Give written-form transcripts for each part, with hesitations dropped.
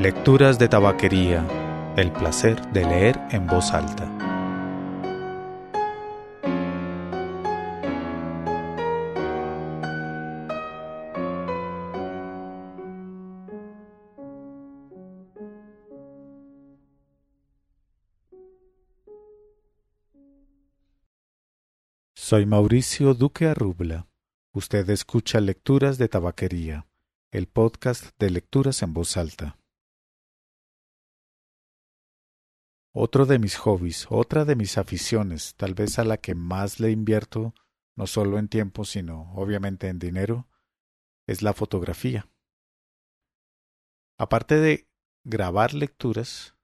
Lecturas de tabaquería. El placer de leer en voz alta. Soy Mauricio Duque Arrubla. Usted escucha Lecturas de Tabaquería, el podcast de lecturas en voz alta. Otro de mis hobbies, otra de mis aficiones, tal vez a la que más le invierto, no solo en tiempo, sino obviamente en dinero, es la fotografía. Aparte de grabar lecturas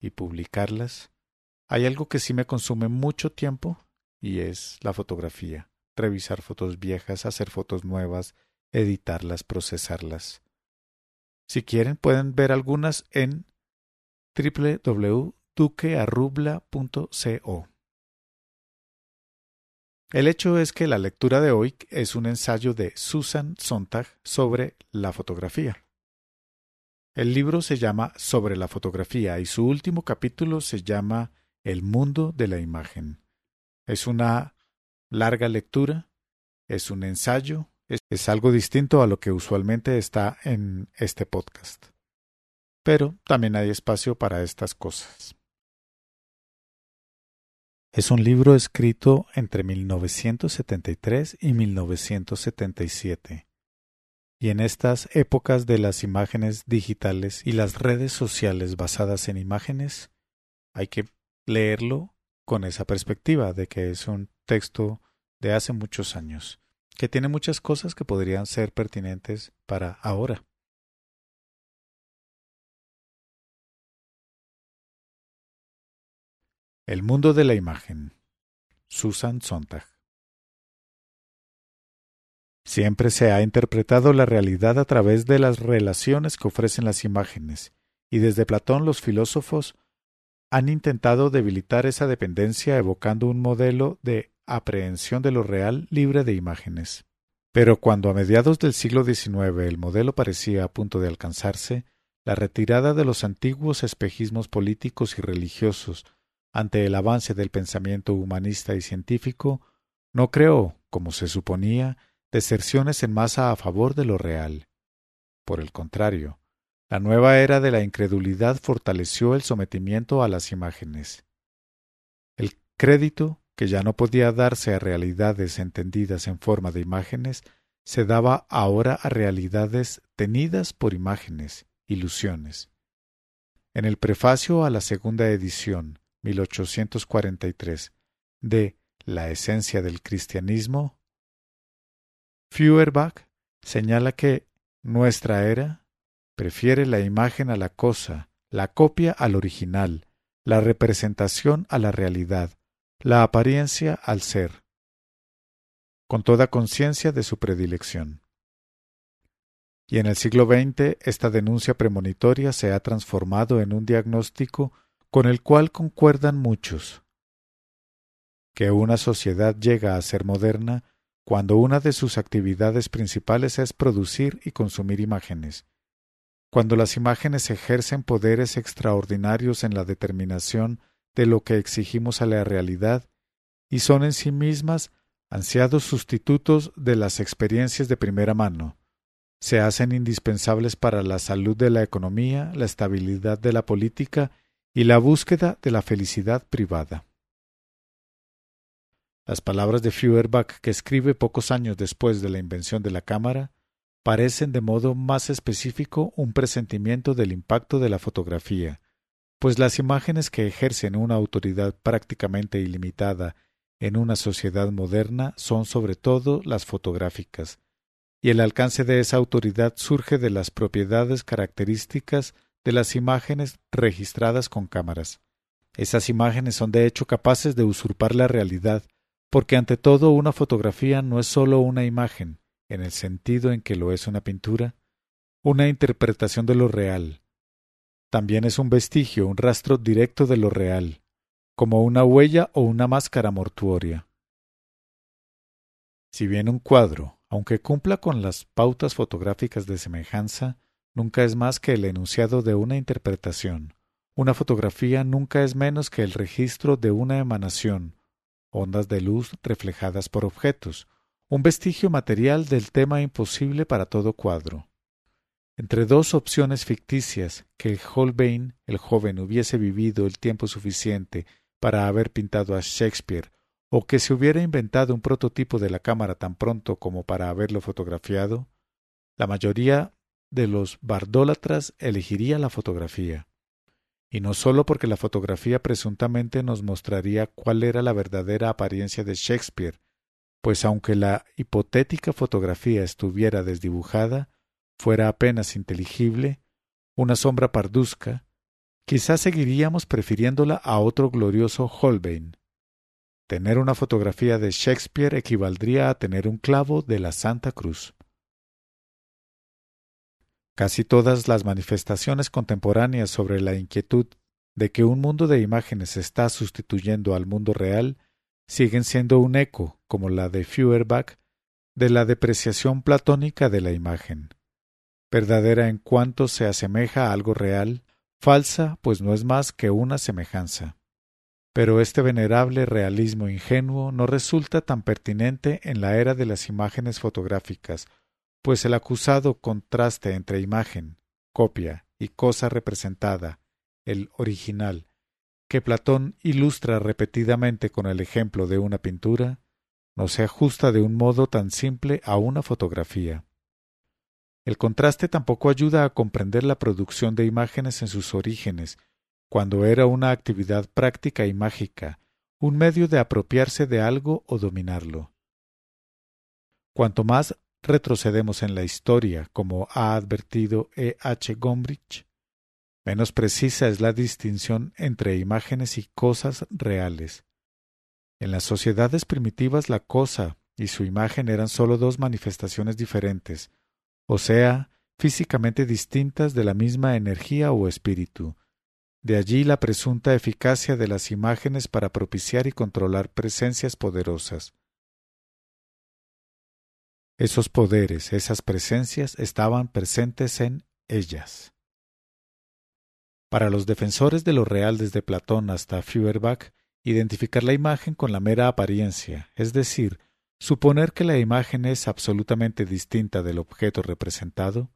y publicarlas, hay algo que sí me consume mucho tiempo, y es la fotografía. Revisar fotos viejas, hacer fotos nuevas, editarlas, procesarlas. Si quieren, pueden ver algunas en www.duquearrubla.co. El hecho es que la lectura de hoy es un ensayo de Susan Sontag sobre la fotografía. El libro se llama Sobre la fotografía y su último capítulo se llama El mundo de la imagen. Es una larga lectura, es un ensayo, es algo distinto a lo que usualmente está en este podcast. Pero también hay espacio para estas cosas. Es un libro escrito entre 1973 y 1977. Y en estas épocas de las imágenes digitales y las redes sociales basadas en imágenes, hay que leerlo con esa perspectiva de que es un texto de hace muchos años, que tiene muchas cosas que podrían ser pertinentes para ahora. El mundo de la imagen. Susan Sontag. Siempre se ha interpretado la realidad a través de las relaciones que ofrecen las imágenes, y desde Platón los filósofos han intentado debilitar esa dependencia evocando un modelo de aprehensión de lo real libre de imágenes. Pero cuando a mediados del siglo XIX el modelo parecía a punto de alcanzarse, la retirada de los antiguos espejismos políticos y religiosos ante el avance del pensamiento humanista y científico, no creó, como se suponía, deserciones en masa a favor de lo real. Por el contrario, la nueva era de la incredulidad fortaleció el sometimiento a las imágenes. El crédito, que ya no podía darse a realidades entendidas en forma de imágenes, se daba ahora a realidades tenidas por imágenes, ilusiones. En el prefacio a la segunda edición, 1843, de La esencia del cristianismo, Feuerbach señala que nuestra era prefiere la imagen a la cosa, la copia al original, la representación a la realidad, la apariencia al ser, con toda conciencia de su predilección. Y en el siglo XX esta denuncia premonitoria se ha transformado en un diagnóstico con el cual concuerdan muchos. Que una sociedad llega a ser moderna cuando una de sus actividades principales es producir y consumir imágenes, cuando las imágenes ejercen poderes extraordinarios en la determinación de lo que exigimos a la realidad y son en sí mismas ansiados sustitutos de las experiencias de primera mano, se hacen indispensables para la salud de la economía, la estabilidad de la política y la búsqueda de la felicidad privada. Las palabras de Feuerbach, que escribe pocos años después de la invención de la cámara, parecen de modo más específico un presentimiento del impacto de la fotografía, pues las imágenes que ejercen una autoridad prácticamente ilimitada en una sociedad moderna son sobre todo las fotográficas, y el alcance de esa autoridad surge de las propiedades características de las imágenes registradas con cámaras. Esas imágenes son de hecho capaces de usurpar la realidad, porque ante todo una fotografía no es solo una imagen, en el sentido en que lo es una pintura, una interpretación de lo real. También es un vestigio, un rastro directo de lo real, como una huella o una máscara mortuoria. Si bien un cuadro, aunque cumpla con las pautas fotográficas de semejanza, nunca es más que el enunciado de una interpretación. Una fotografía nunca es menos que el registro de una emanación, ondas de luz reflejadas por objetos, un vestigio material del tema imposible para todo cuadro. Entre dos opciones ficticias, que Holbein, el joven, hubiese vivido el tiempo suficiente para haber pintado a Shakespeare, o que se hubiera inventado un prototipo de la cámara tan pronto como para haberlo fotografiado, la mayoría de los bardólatras elegiría la fotografía. Y no sólo porque la fotografía presuntamente nos mostraría cuál era la verdadera apariencia de Shakespeare, pues aunque la hipotética fotografía estuviera desdibujada, fuera apenas inteligible, una sombra parduzca, quizás seguiríamos prefiriéndola a otro glorioso Holbein. Tener una fotografía de Shakespeare equivaldría a tener un clavo de la Santa Cruz. Casi todas las manifestaciones contemporáneas sobre la inquietud de que un mundo de imágenes está sustituyendo al mundo real siguen siendo un eco, como la de Feuerbach, de la depreciación platónica de la imagen. Verdadera en cuanto se asemeja a algo real, falsa pues no es más que una semejanza. Pero este venerable realismo ingenuo no resulta tan pertinente en la era de las imágenes fotográficas, pues el acusado contraste entre imagen, copia y cosa representada, el original, que Platón ilustra repetidamente con el ejemplo de una pintura, no se ajusta de un modo tan simple a una fotografía. El contraste tampoco ayuda a comprender la producción de imágenes en sus orígenes, cuando era una actividad práctica y mágica, un medio de apropiarse de algo o dominarlo. Cuanto más retrocedemos en la historia, como ha advertido E. H. Gombrich, menos precisa es la distinción entre imágenes y cosas reales. En las sociedades primitivas la cosa y su imagen eran sólo dos manifestaciones diferentes, o sea, físicamente distintas de la misma energía o espíritu. De allí la presunta eficacia de las imágenes para propiciar y controlar presencias poderosas. Esos poderes, esas presencias, estaban presentes en ellas. Para los defensores de lo real desde Platón hasta Feuerbach, identificar la imagen con la mera apariencia, es decir, suponer que la imagen es absolutamente distinta del objeto representado,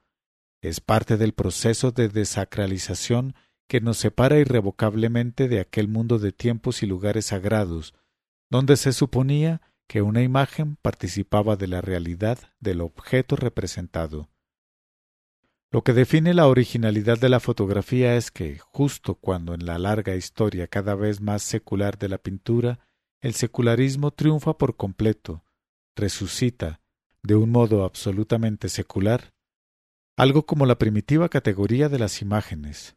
es parte del proceso de desacralización que nos separa irrevocablemente de aquel mundo de tiempos y lugares sagrados, donde se suponía que una imagen participaba de la realidad del objeto representado. Lo que define la originalidad de la fotografía es que, justo cuando en la larga historia cada vez más secular de la pintura, el secularismo triunfa por completo, resucita, de un modo absolutamente secular, algo como la primitiva categoría de las imágenes.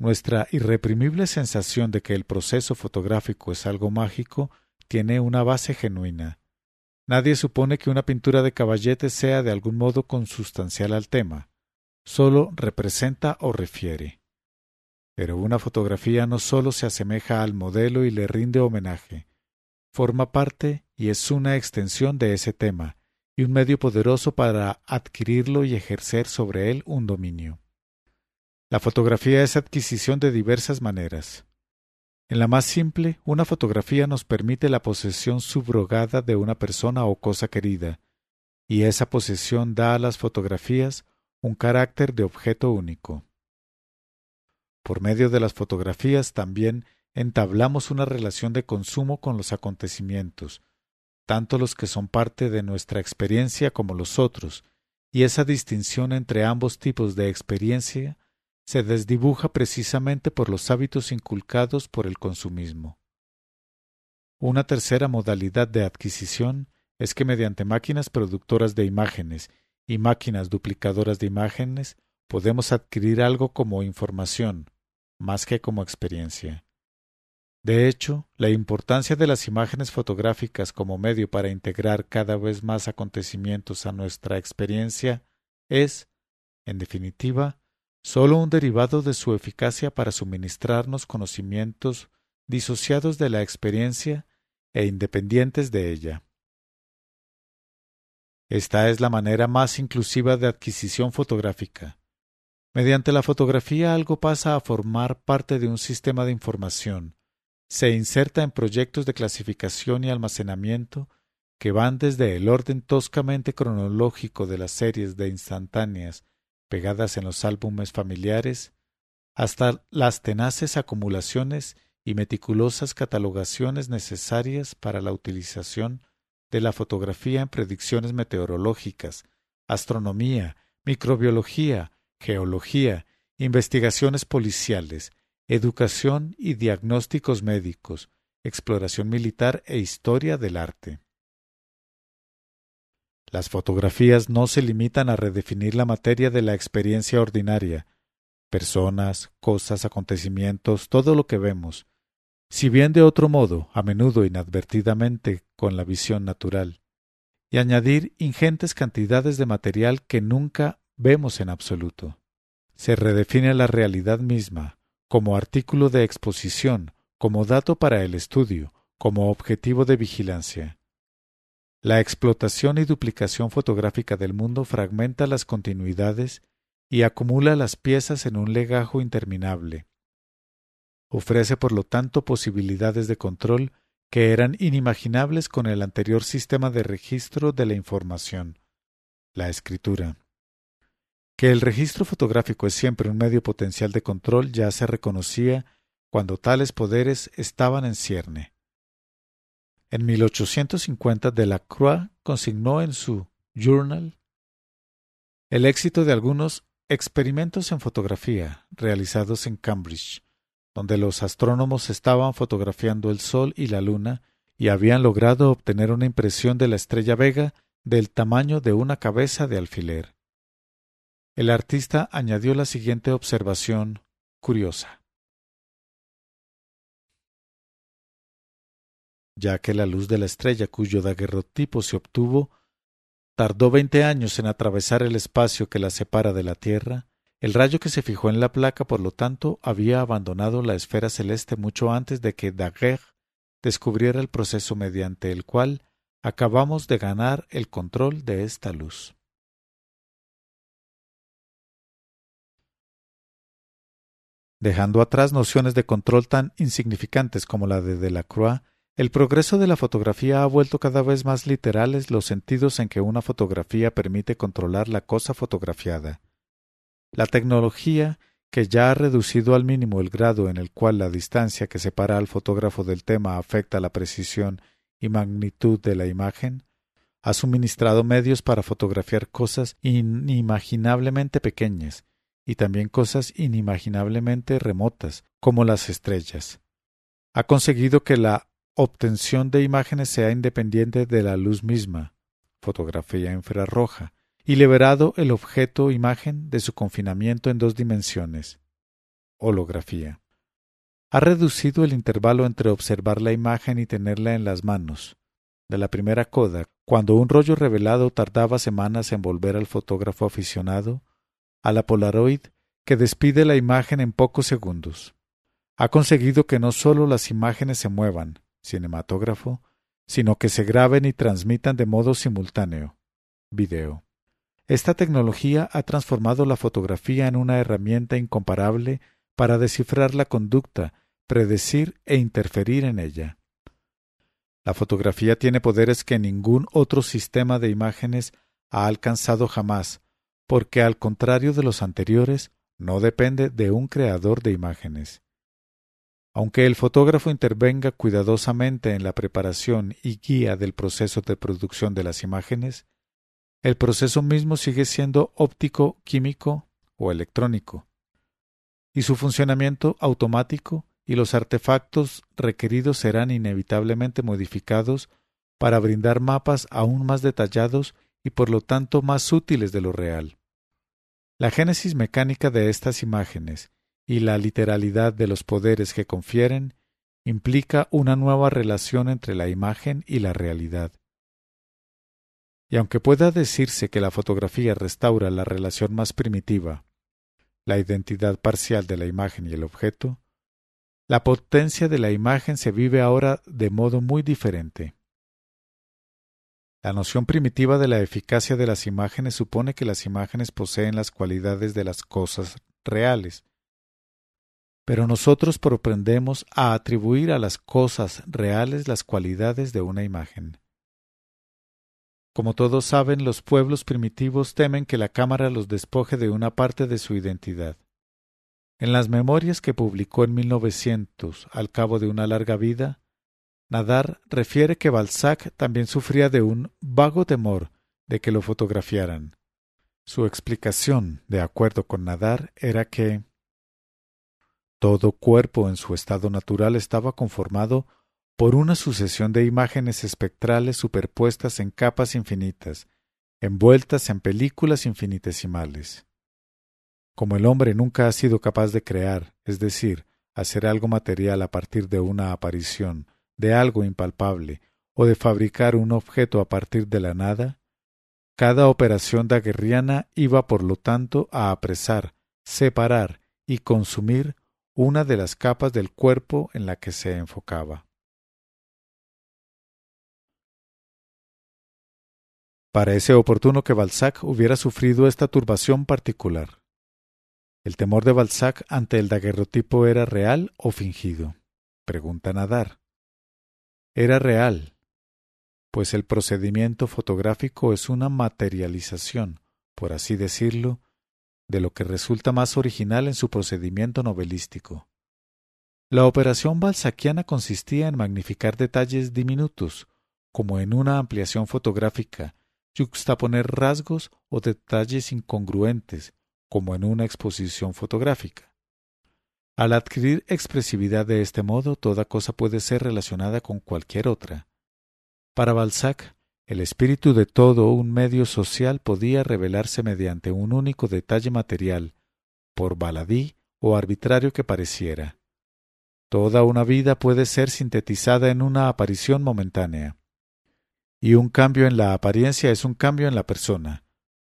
Nuestra irreprimible sensación de que el proceso fotográfico es algo mágico tiene una base genuina. Nadie supone que una pintura de Caballete sea de algún modo consustancial al tema, sólo representa o refiere. Pero una fotografía no sólo se asemeja al modelo y le rinde homenaje, forma parte y es una extensión de ese tema, y un medio poderoso para adquirirlo y ejercer sobre él un dominio. La fotografía es adquisición de diversas maneras. En la más simple, una fotografía nos permite la posesión subrogada de una persona o cosa querida, y esa posesión da a las fotografías un carácter de objeto único. Por medio de las fotografías también entablamos una relación de consumo con los acontecimientos, tanto los que son parte de nuestra experiencia como los otros, y esa distinción entre ambos tipos de experiencia se desdibuja precisamente por los hábitos inculcados por el consumismo. Una tercera modalidad de adquisición es que mediante máquinas productoras de imágenes y máquinas duplicadoras de imágenes podemos adquirir algo como información, más que como experiencia. De hecho, la importancia de las imágenes fotográficas como medio para integrar cada vez más acontecimientos a nuestra experiencia es, en definitiva, sólo un derivado de su eficacia para suministrarnos conocimientos disociados de la experiencia e independientes de ella. Esta es la manera más inclusiva de adquisición fotográfica, Mediante la fotografía algo pasa a formar parte de un sistema de información. Se inserta en proyectos de clasificación y almacenamiento que van desde el orden toscamente cronológico de las series de instantáneas pegadas en los álbumes familiares hasta las tenaces acumulaciones y meticulosas catalogaciones necesarias para la utilización de la fotografía en predicciones meteorológicas, astronomía, microbiología, geología, investigaciones policiales, educación y diagnósticos médicos, exploración militar e historia del arte. Las fotografías no se limitan a redefinir la materia de la experiencia ordinaria, personas, cosas, acontecimientos, todo lo que vemos, si bien de otro modo, a menudo inadvertidamente con la visión natural, y añadir ingentes cantidades de material que nunca vemos en absoluto. Se redefine la realidad misma, como artículo de exposición, como dato para el estudio, como objetivo de vigilancia. La explotación y duplicación fotográfica del mundo fragmenta las continuidades y acumula las piezas en un legajo interminable. Ofrece, por lo tanto, posibilidades de control que eran inimaginables con el anterior sistema de registro de la información, la escritura. Que el registro fotográfico es siempre un medio potencial de control ya se reconocía cuando tales poderes estaban en cierne. En 1850 Delacroix consignó en su Journal el éxito de algunos experimentos en fotografía realizados en Cambridge, donde los astrónomos estaban fotografiando el Sol y la Luna y habían logrado obtener una impresión de la estrella Vega del tamaño de una cabeza de alfiler. El artista añadió la siguiente observación curiosa. Ya que la luz de la estrella cuyo daguerrotipo se obtuvo tardó 20 años en atravesar el espacio que la separa de la Tierra, el rayo que se fijó en la placa, por lo tanto, había abandonado la esfera celeste mucho antes de que Daguerre descubriera el proceso mediante el cual acabamos de ganar el control de esta luz. Dejando atrás nociones de control tan insignificantes como la de Delacroix, el progreso de la fotografía ha vuelto cada vez más literales los sentidos en que una fotografía permite controlar la cosa fotografiada. La tecnología, que ya ha reducido al mínimo el grado en el cual la distancia que separa al fotógrafo del tema afecta la precisión y magnitud de la imagen, ha suministrado medios para fotografiar cosas inimaginablemente pequeñas y también cosas inimaginablemente remotas, como las estrellas. Ha conseguido que la obtención de imágenes sea independiente de la luz misma, fotografía infrarroja, y liberado el objeto imagen de su confinamiento en 2 dimensiones, holografía. Ha reducido el intervalo entre observar la imagen y tenerla en las manos, de la primera Kodak, cuando un rollo revelado tardaba semanas en volver al fotógrafo aficionado, a la Polaroid, que despide la imagen en pocos segundos. Ha conseguido que no solo las imágenes se muevan, cinematógrafo, sino que se graben y transmitan de modo simultáneo, video. Esta tecnología ha transformado la fotografía en una herramienta incomparable para descifrar la conducta, predecir e interferir en ella. La fotografía tiene poderes que ningún otro sistema de imágenes ha alcanzado jamás, porque al contrario de los anteriores, no depende de un creador de imágenes. Aunque el fotógrafo intervenga cuidadosamente en la preparación y guía del proceso de producción de las imágenes, el proceso mismo sigue siendo óptico, químico o electrónico, y su funcionamiento automático y los artefactos requeridos serán inevitablemente modificados para brindar mapas aún más detallados y por lo tanto más útiles de lo real. La génesis mecánica de estas imágenes y la literalidad de los poderes que confieren implica una nueva relación entre la imagen y la realidad. Y aunque pueda decirse que la fotografía restaura la relación más primitiva, la identidad parcial de la imagen y el objeto, la potencia de la imagen se vive ahora de modo muy diferente. La noción primitiva de la eficacia de las imágenes supone que las imágenes poseen las cualidades de las cosas reales. Pero nosotros propendemos a atribuir a las cosas reales las cualidades de una imagen. Como todos saben, los pueblos primitivos temen que la cámara los despoje de una parte de su identidad. En las memorias que publicó en 1900, al cabo de una larga vida, Nadar refiere que Balzac también sufría de un vago temor de que lo fotografiaran. Su explicación, de acuerdo con Nadar, era que todo cuerpo en su estado natural estaba conformado por una sucesión de imágenes espectrales superpuestas en capas infinitas, envueltas en películas infinitesimales. Como el hombre nunca ha sido capaz de crear, es decir, hacer algo material a partir de una aparición, de algo impalpable, o de fabricar un objeto a partir de la nada, cada operación daguerriana iba por lo tanto a apresar, separar y consumir una de las capas del cuerpo en la que se enfocaba. Parece oportuno que Balzac hubiera sufrido esta turbación particular. ¿El temor de Balzac ante el daguerrotipo era real o fingido?, pregunta Nadar. Era real, pues el procedimiento fotográfico es una materialización, por así decirlo, de lo que resulta más original en su procedimiento novelístico. La operación balzaquiana consistía en magnificar detalles diminutos, como en una ampliación fotográfica, yuxtaponer rasgos o detalles incongruentes, como en una exposición fotográfica. Al adquirir expresividad de este modo, toda cosa puede ser relacionada con cualquier otra. Para Balzac, el espíritu de todo un medio social podía revelarse mediante un único detalle material, por baladí o arbitrario que pareciera. Toda una vida puede ser sintetizada en una aparición momentánea. Y un cambio en la apariencia es un cambio en la persona,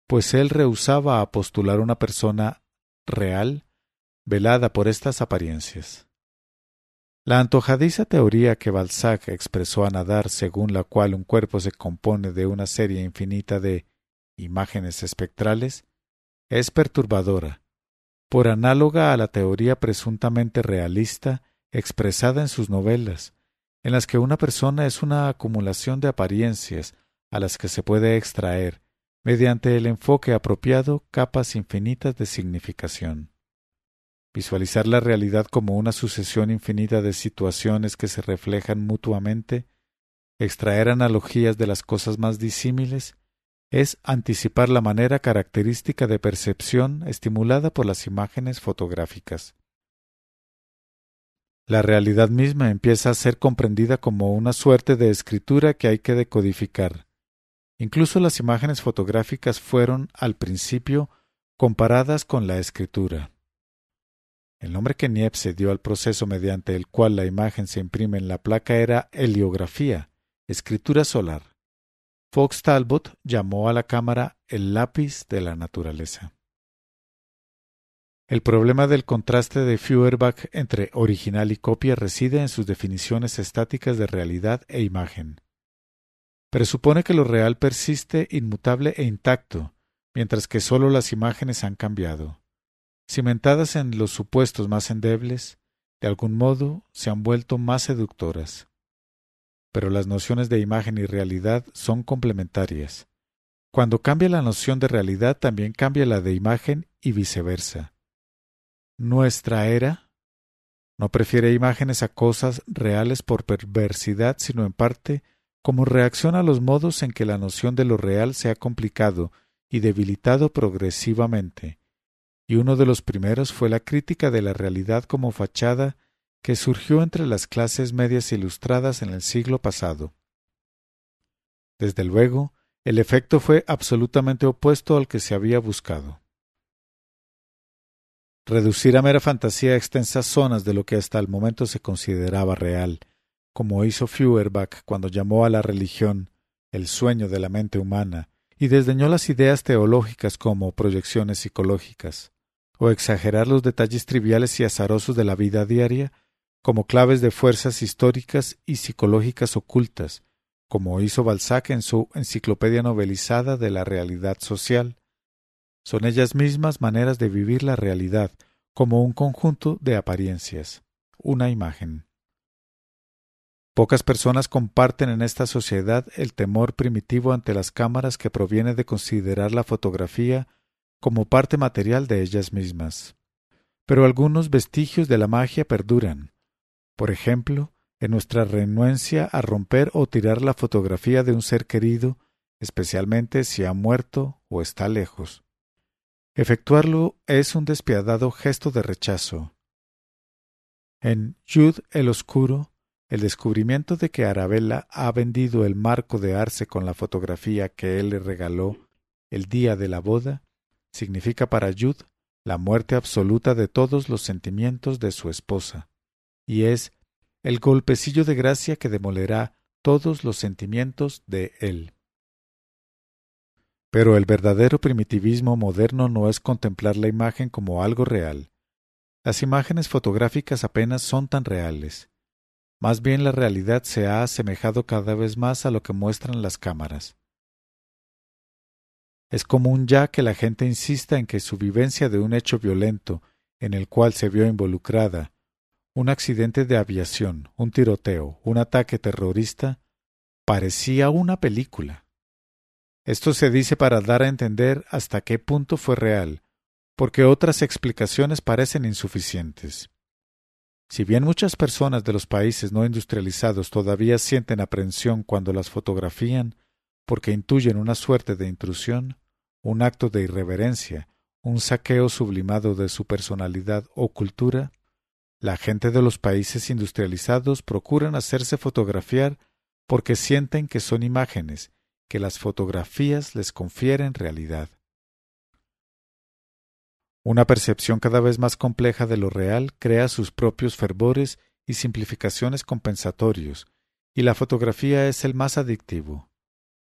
pues él rehusaba a postular una persona real, velada por estas apariencias. La antojadiza teoría que Balzac expresó a Nadar, según la cual un cuerpo se compone de una serie infinita de imágenes espectrales, es perturbadora, por análoga a la teoría presuntamente realista expresada en sus novelas, en las que una persona es una acumulación de apariencias a las que se puede extraer, mediante el enfoque apropiado, capas infinitas de significación. Visualizar la realidad como una sucesión infinita de situaciones que se reflejan mutuamente, extraer analogías de las cosas más disímiles, es anticipar la manera característica de percepción estimulada por las imágenes fotográficas. La realidad misma empieza a ser comprendida como una suerte de escritura que hay que decodificar. Incluso las imágenes fotográficas fueron, al principio, comparadas con la escritura. El nombre que Niepce dio al proceso mediante el cual la imagen se imprime en la placa era heliografía, escritura solar. Fox Talbot llamó a la cámara el lápiz de la naturaleza. El problema del contraste de Feuerbach entre original y copia reside en sus definiciones estáticas de realidad e imagen. Presupone que lo real persiste inmutable e intacto, mientras que solo las imágenes han cambiado. Cimentadas en los supuestos más endebles, de algún modo se han vuelto más seductoras. Pero las nociones de imagen y realidad son complementarias. Cuando cambia la noción de realidad, también cambia la de imagen y viceversa. Nuestra era no prefiere imágenes a cosas reales por perversidad, sino en parte como reacción a los modos en que la noción de lo real se ha complicado y debilitado progresivamente. Y uno de los primeros fue la crítica de la realidad como fachada que surgió entre las clases medias ilustradas en el siglo pasado. Desde luego, el efecto fue absolutamente opuesto al que se había buscado. Reducir a mera fantasía extensas zonas de lo que hasta el momento se consideraba real, como hizo Feuerbach cuando llamó a la religión el sueño de la mente humana y desdeñó las ideas teológicas como proyecciones psicológicas, o exagerar los detalles triviales y azarosos de la vida diaria como claves de fuerzas históricas y psicológicas ocultas, como hizo Balzac en su enciclopedia novelizada de la realidad social. Son ellas mismas maneras de vivir la realidad, como un conjunto de apariencias, una imagen. Pocas personas comparten en esta sociedad el temor primitivo ante las cámaras que proviene de considerar la fotografía como parte material de ellas mismas. Pero algunos vestigios de la magia perduran. Por ejemplo, en nuestra renuencia a romper o tirar la fotografía de un ser querido, especialmente si ha muerto o está lejos. Efectuarlo es un despiadado gesto de rechazo. En Jude el Oscuro, el descubrimiento de que Arabella ha vendido el marco de arce con la fotografía que él le regaló el día de la boda, significa para Jude la muerte absoluta de todos los sentimientos de su esposa, y es el golpecillo de gracia que demolerá todos los sentimientos de él. Pero el verdadero primitivismo moderno no es contemplar la imagen como algo real. Las imágenes fotográficas apenas son tan reales. Más bien la realidad se ha asemejado cada vez más a lo que muestran las cámaras. Es común ya que la gente insista en que su vivencia de un hecho violento en el cual se vio involucrada, un accidente de aviación, un tiroteo, un ataque terrorista, parecía una película. Esto se dice para dar a entender hasta qué punto fue real, porque otras explicaciones parecen insuficientes. Si bien muchas personas de los países no industrializados todavía sienten aprensión cuando las fotografían, porque intuyen una suerte de intrusión, un acto de irreverencia, un saqueo sublimado de su personalidad o cultura, la gente de los países industrializados procuran hacerse fotografiar porque sienten que son imágenes, que las fotografías les confieren realidad. Una percepción cada vez más compleja de lo real crea sus propios fervores y simplificaciones compensatorios, y la fotografía es el más adictivo.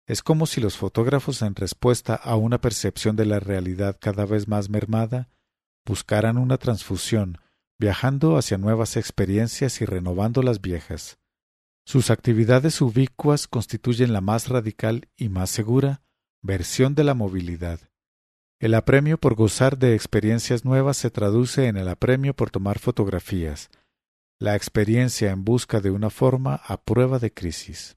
Es como si los fotógrafos, en respuesta a una percepción de la realidad cada vez más mermada, buscaran una transfusión, viajando hacia nuevas experiencias y renovando las viejas. Sus actividades ubicuas constituyen la más radical y más segura versión de la movilidad. El apremio por gozar de experiencias nuevas se traduce en el apremio por tomar fotografías, la experiencia en busca de una forma a prueba de crisis.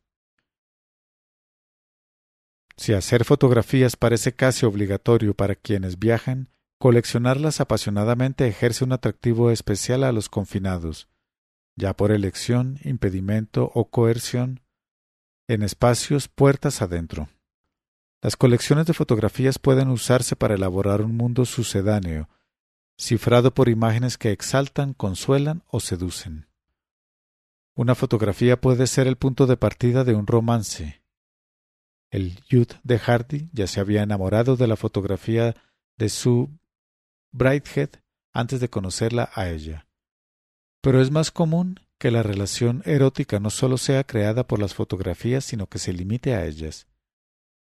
Si hacer fotografías parece casi obligatorio para quienes viajan, coleccionarlas apasionadamente ejerce un atractivo especial a los confinados, ya por elección, impedimento o coerción, en espacios puertas adentro. Las colecciones de fotografías pueden usarse para elaborar un mundo sucedáneo, cifrado por imágenes que exaltan, consuelan o seducen. Una fotografía puede ser el punto de partida de un romance. El youth de Hardy ya se había enamorado de la fotografía de Sue Brighthead antes de conocerla a ella. Pero es más común que la relación erótica no solo sea creada por las fotografías, sino que se limite a ellas.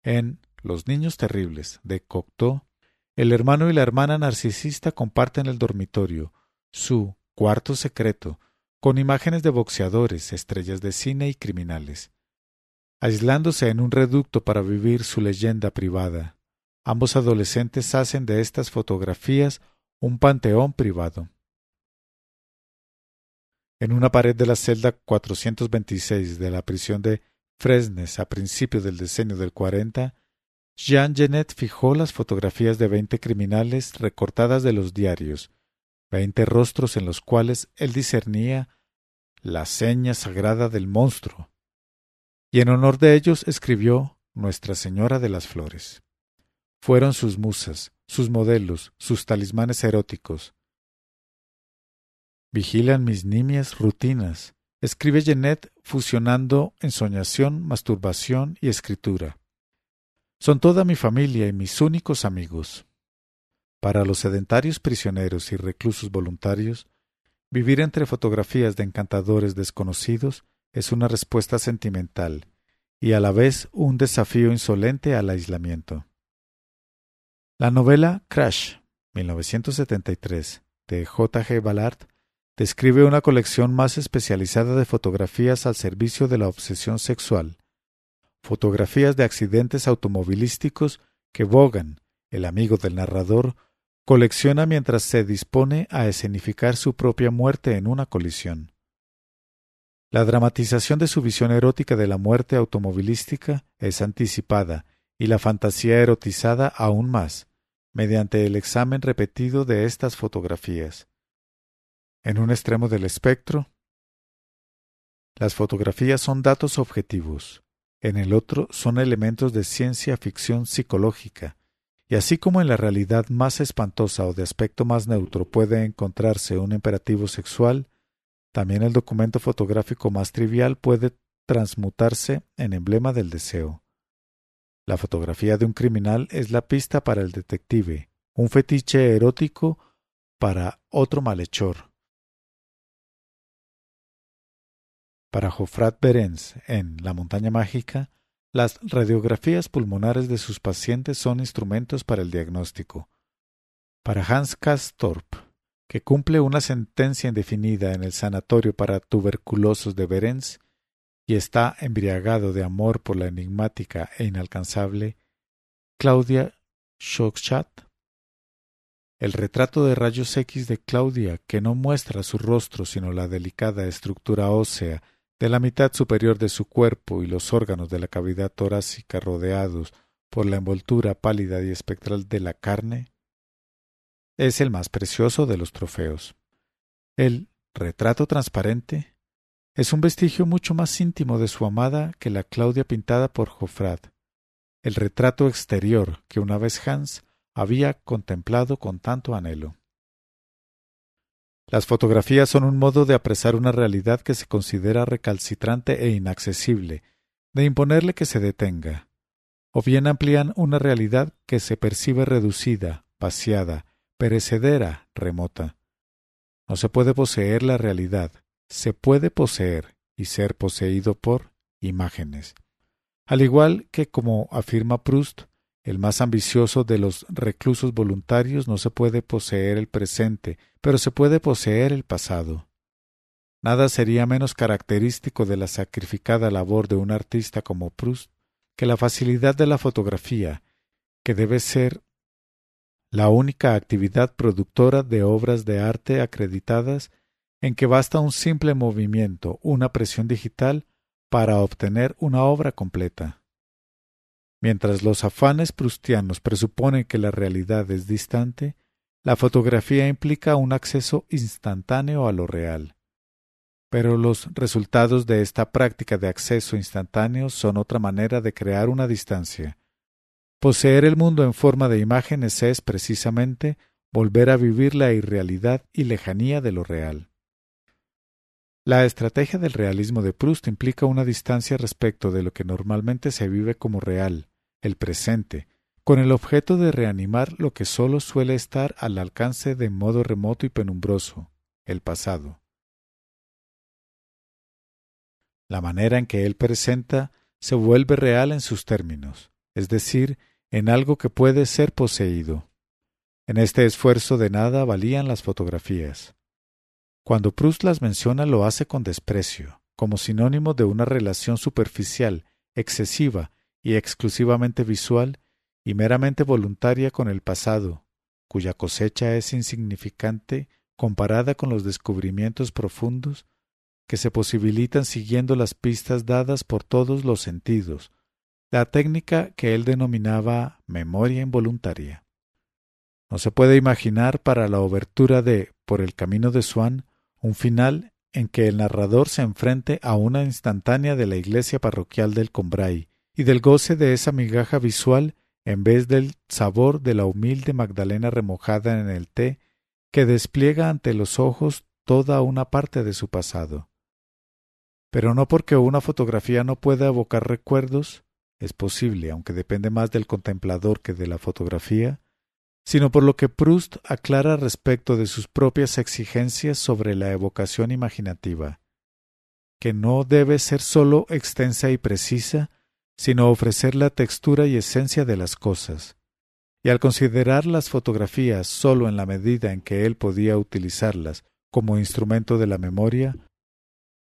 En Los niños terribles, de Cocteau, el hermano y la hermana narcisista comparten el dormitorio, su cuarto secreto, con imágenes de boxeadores, estrellas de cine y criminales. Aislándose en un reducto para vivir su leyenda privada, ambos adolescentes hacen de estas fotografías un panteón privado. En una pared de la celda 426 de la prisión de Fresnes a principios del decenio del 40, Jean Genet fijó las fotografías de 20 criminales recortadas de los diarios, 20 rostros en los cuales él discernía la seña sagrada del monstruo, y en honor de ellos escribió Nuestra Señora de las Flores. Fueron sus musas, sus modelos, sus talismanes eróticos. Vigilan mis nimias rutinas, escribe Genet fusionando ensoñación, masturbación y escritura. Son toda mi familia y mis únicos amigos. Para los sedentarios prisioneros y reclusos voluntarios, vivir entre fotografías de encantadores desconocidos es una respuesta sentimental y a la vez un desafío insolente al aislamiento. La novela Crash, 1973, de J. G. Ballard, describe una colección más especializada de fotografías al servicio de la obsesión sexual, fotografías de accidentes automovilísticos que Vaughan, el amigo del narrador, colecciona mientras se dispone a escenificar su propia muerte en una colisión. La dramatización de su visión erótica de la muerte automovilística es anticipada y la fantasía erotizada aún más, mediante el examen repetido de estas fotografías. En un extremo del espectro, las fotografías son datos objetivos, en el otro son elementos de ciencia ficción psicológica, y así como en la realidad más espantosa o de aspecto más neutro puede encontrarse un imperativo sexual, también el documento fotográfico más trivial puede transmutarse en emblema del deseo. La fotografía de un criminal es la pista para el detective, un fetiche erótico para otro malhechor. Para Jofrat Berens, en La montaña mágica, las radiografías pulmonares de sus pacientes son instrumentos para el diagnóstico. Para Hans Castorp, que cumple una sentencia indefinida en el sanatorio para tuberculosos de Berens, y está embriagado de amor por la enigmática e inalcanzable Claudia Schochat, el retrato de rayos X de Claudia, que no muestra su rostro sino la delicada estructura ósea de la mitad superior de su cuerpo y los órganos de la cavidad torácica rodeados por la envoltura pálida y espectral de la carne, es el más precioso de los trofeos. El retrato transparente es un vestigio mucho más íntimo de su amada que la Claudia pintada por Jofrat, el retrato exterior que una vez Hans había contemplado con tanto anhelo. Las fotografías son un modo de apresar una realidad que se considera recalcitrante e inaccesible, de imponerle que se detenga, o bien amplían una realidad que se percibe reducida, vaciada, perecedera, remota. No se puede poseer la realidad. Se puede poseer y ser poseído por imágenes. Al igual que, como afirma Proust, el más ambicioso de los reclusos voluntarios, no se puede poseer el presente, pero se puede poseer el pasado. Nada sería menos característico de la sacrificada labor de un artista como Proust que la facilidad de la fotografía, que debe ser la única actividad productora de obras de arte acreditadas en que basta un simple movimiento, una presión digital, para obtener una obra completa. Mientras los afanes prustianos presuponen que la realidad es distante, la fotografía implica un acceso instantáneo a lo real. Pero los resultados de esta práctica de acceso instantáneo son otra manera de crear una distancia. Poseer el mundo en forma de imágenes es, precisamente, volver a vivir la irrealidad y lejanía de lo real. La estrategia del realismo de Proust implica una distancia respecto de lo que normalmente se vive como real, el presente, con el objeto de reanimar lo que sólo suele estar al alcance de modo remoto y penumbroso, el pasado. La manera en que él presenta se vuelve real en sus términos, es decir, en algo que puede ser poseído. En este esfuerzo de nada valían las fotografías. Cuando Proust las menciona lo hace con desprecio, como sinónimo de una relación superficial, excesiva y exclusivamente visual y meramente voluntaria con el pasado, cuya cosecha es insignificante comparada con los descubrimientos profundos que se posibilitan siguiendo las pistas dadas por todos los sentidos, la técnica que él denominaba memoria involuntaria. No se puede imaginar para la obertura de Por el camino de Swann un final en que el narrador se enfrente a una instantánea de la iglesia parroquial del Combray y del goce de esa migaja visual en vez del sabor de la humilde Magdalena remojada en el té que despliega ante los ojos toda una parte de su pasado. Pero no porque una fotografía no pueda evocar recuerdos, es posible, aunque depende más del contemplador que de la fotografía, sino por lo que Proust aclara respecto de sus propias exigencias sobre la evocación imaginativa, que no debe ser sólo extensa y precisa, sino ofrecer la textura y esencia de las cosas, y al considerar las fotografías sólo en la medida en que él podía utilizarlas como instrumento de la memoria,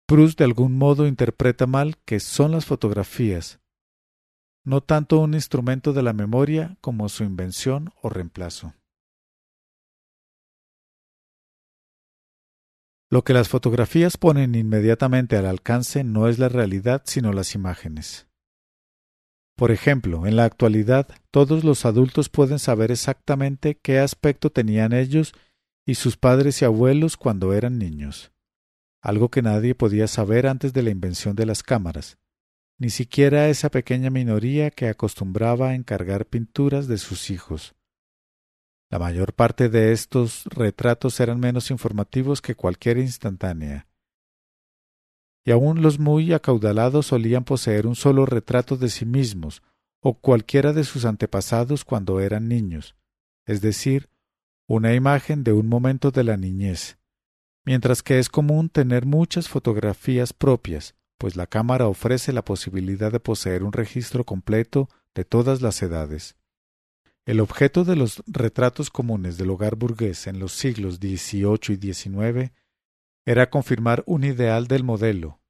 Proust de algún modo interpreta mal que son las fotografías, no tanto un instrumento de la memoria como su invención o reemplazo. Lo que las fotografías ponen inmediatamente al alcance no es la realidad, sino las imágenes. Por ejemplo, en la actualidad, todos los adultos pueden saber exactamente qué aspecto tenían ellos y sus padres y abuelos cuando eran niños, algo que nadie podía saber antes de la invención de las cámaras, ni siquiera esa pequeña minoría que acostumbraba a encargar pinturas de sus hijos. La mayor parte de estos retratos eran menos informativos que cualquier instantánea, y aún los muy acaudalados solían poseer un solo retrato de sí mismos o cualquiera de sus antepasados cuando eran niños, es decir, una imagen de un momento de la niñez, mientras que es común tener muchas fotografías propias, pues la cámara ofrece la posibilidad de poseer un registro completo de todas las edades. El objeto de los retratos comunes del hogar burgués en los siglos XVIII y XIX era confirmar un ideal del modelo,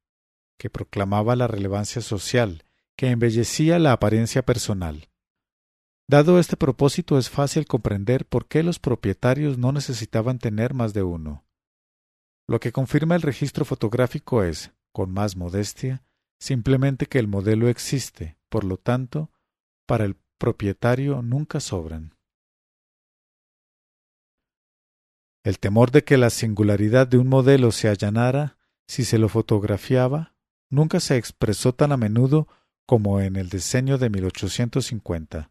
que proclamaba la relevancia social, que embellecía la apariencia personal. Dado este propósito, es fácil comprender por qué los propietarios no necesitaban tener más de uno. Lo que confirma el registro fotográfico es, con más modestia, simplemente que el modelo existe, por lo tanto, para el propietario nunca sobran. El temor de que la singularidad de un modelo se allanara si se lo fotografiaba nunca se expresó tan a menudo como en el decenio de 1850.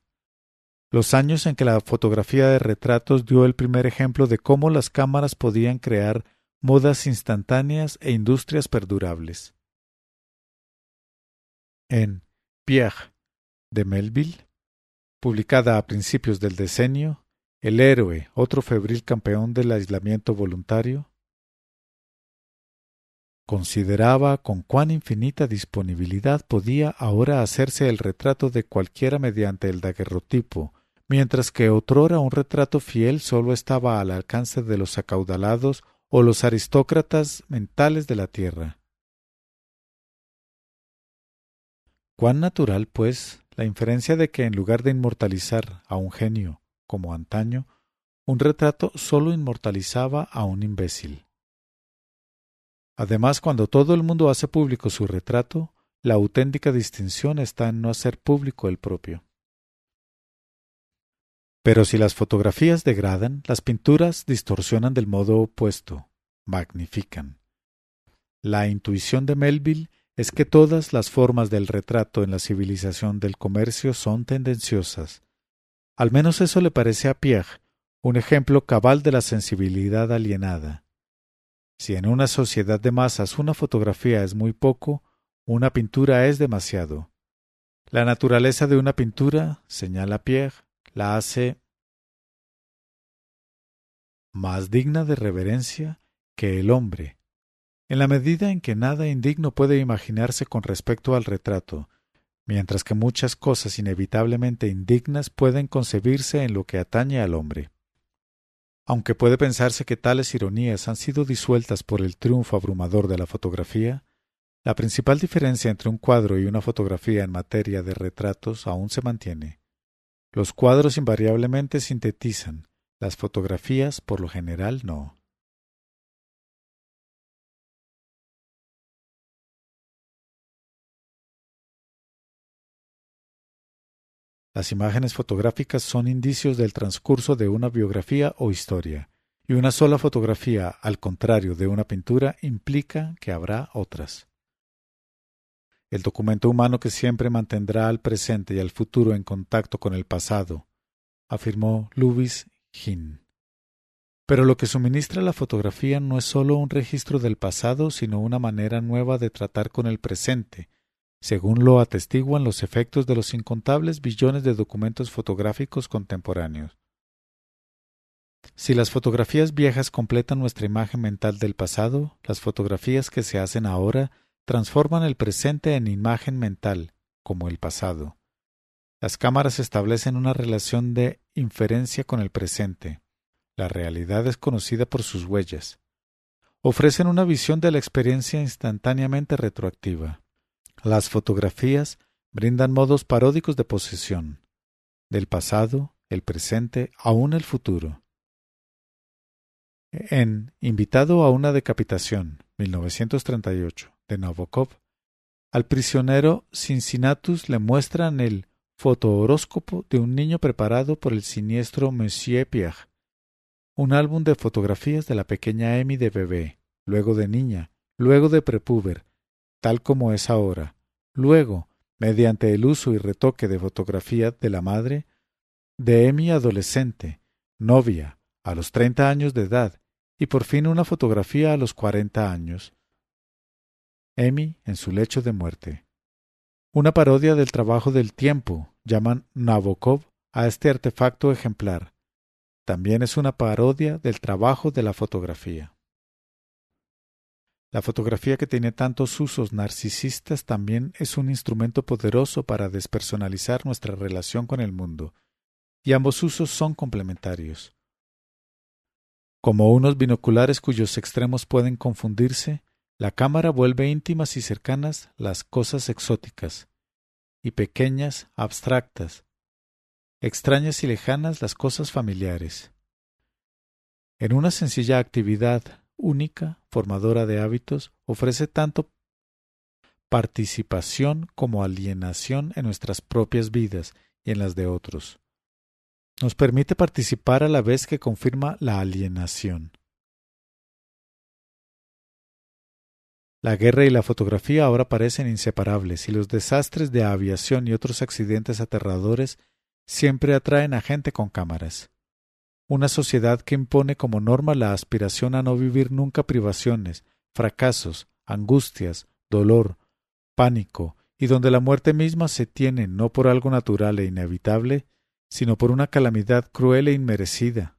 Los años en que la fotografía de retratos dio el primer ejemplo de cómo las cámaras podían crear modas instantáneas e industrias perdurables. En Pierre de Melville, publicada a principios del decenio, el héroe, otro febril campeón del aislamiento voluntario, consideraba con cuán infinita disponibilidad podía ahora hacerse el retrato de cualquiera mediante el daguerrotipo, mientras que otrora un retrato fiel solo estaba al alcance de los acaudalados o los aristócratas mentales de la tierra. Cuán natural, pues, la inferencia de que en lugar de inmortalizar a un genio, como antaño, un retrato solo inmortalizaba a un imbécil. Además, cuando todo el mundo hace público su retrato, la auténtica distinción está en no hacer público el propio. Pero si las fotografías degradan, las pinturas distorsionan del modo opuesto, magnifican. La intuición de Melville es que todas las formas del retrato en la civilización del comercio son tendenciosas. Al menos eso le parece a Pierre, un ejemplo cabal de la sensibilidad alienada. Si en una sociedad de masas una fotografía es muy poco, una pintura es demasiado. La naturaleza de una pintura, señala Pierre, la hace más digna de reverencia que el hombre, en la medida en que nada indigno puede imaginarse con respecto al retrato, mientras que muchas cosas inevitablemente indignas pueden concebirse en lo que atañe al hombre. Aunque puede pensarse que tales ironías han sido disueltas por el triunfo abrumador de la fotografía, la principal diferencia entre un cuadro y una fotografía en materia de retratos aún se mantiene. Los cuadros invariablemente sintetizan, las fotografías por lo general no. Las imágenes fotográficas son indicios del transcurso de una biografía o historia, y una sola fotografía, al contrario de una pintura, implica que habrá otras. El documento humano que siempre mantendrá al presente y al futuro en contacto con el pasado, afirmó Lewis Hine. Pero lo que suministra la fotografía no es solo un registro del pasado, sino una manera nueva de tratar con el presente, según lo atestiguan los efectos de los incontables billones de documentos fotográficos contemporáneos. Si las fotografías viejas completan nuestra imagen mental del pasado, las fotografías que se hacen ahora transforman el presente en imagen mental, como el pasado. Las cámaras establecen una relación de inferencia con el presente. La realidad es conocida por sus huellas. Ofrecen una visión de la experiencia instantáneamente retroactiva. Las fotografías brindan modos paródicos de posesión, del pasado, el presente, aún el futuro. En Invitado a una decapitación, 1938, de Novokov, al prisionero Cincinnatus le muestran el fotohoróscopo de un niño preparado por el siniestro Monsieur Pierre, un álbum de fotografías de la pequeña Emmy de bebé, luego de niña, luego de prepúber, tal como es ahora, luego, mediante el uso y retoque de fotografías de la madre, de Emmy adolescente, novia, a los 30 años de edad, y por fin una fotografía a los 40 años. Emmy en su lecho de muerte. Una parodia del trabajo del tiempo, llaman Nabokov a este artefacto ejemplar. También es una parodia del trabajo de la fotografía. La fotografía que tiene tantos usos narcisistas también es un instrumento poderoso para despersonalizar nuestra relación con el mundo, y ambos usos son complementarios. Como unos binoculares cuyos extremos pueden confundirse, la cámara vuelve íntimas y cercanas las cosas exóticas, y pequeñas, abstractas, extrañas y lejanas las cosas familiares. En una sencilla actividad única, formadora de hábitos, ofrece tanto participación como alienación en nuestras propias vidas y en las de otros. Nos permite participar a la vez que confirma la alienación. La guerra y la fotografía ahora parecen inseparables, y los desastres de aviación y otros accidentes aterradores siempre atraen a gente con cámaras. Una sociedad que impone como norma la aspiración a no vivir nunca privaciones, fracasos, angustias, dolor, pánico, y donde la muerte misma se tiene no por algo natural e inevitable, sino por una calamidad cruel e inmerecida,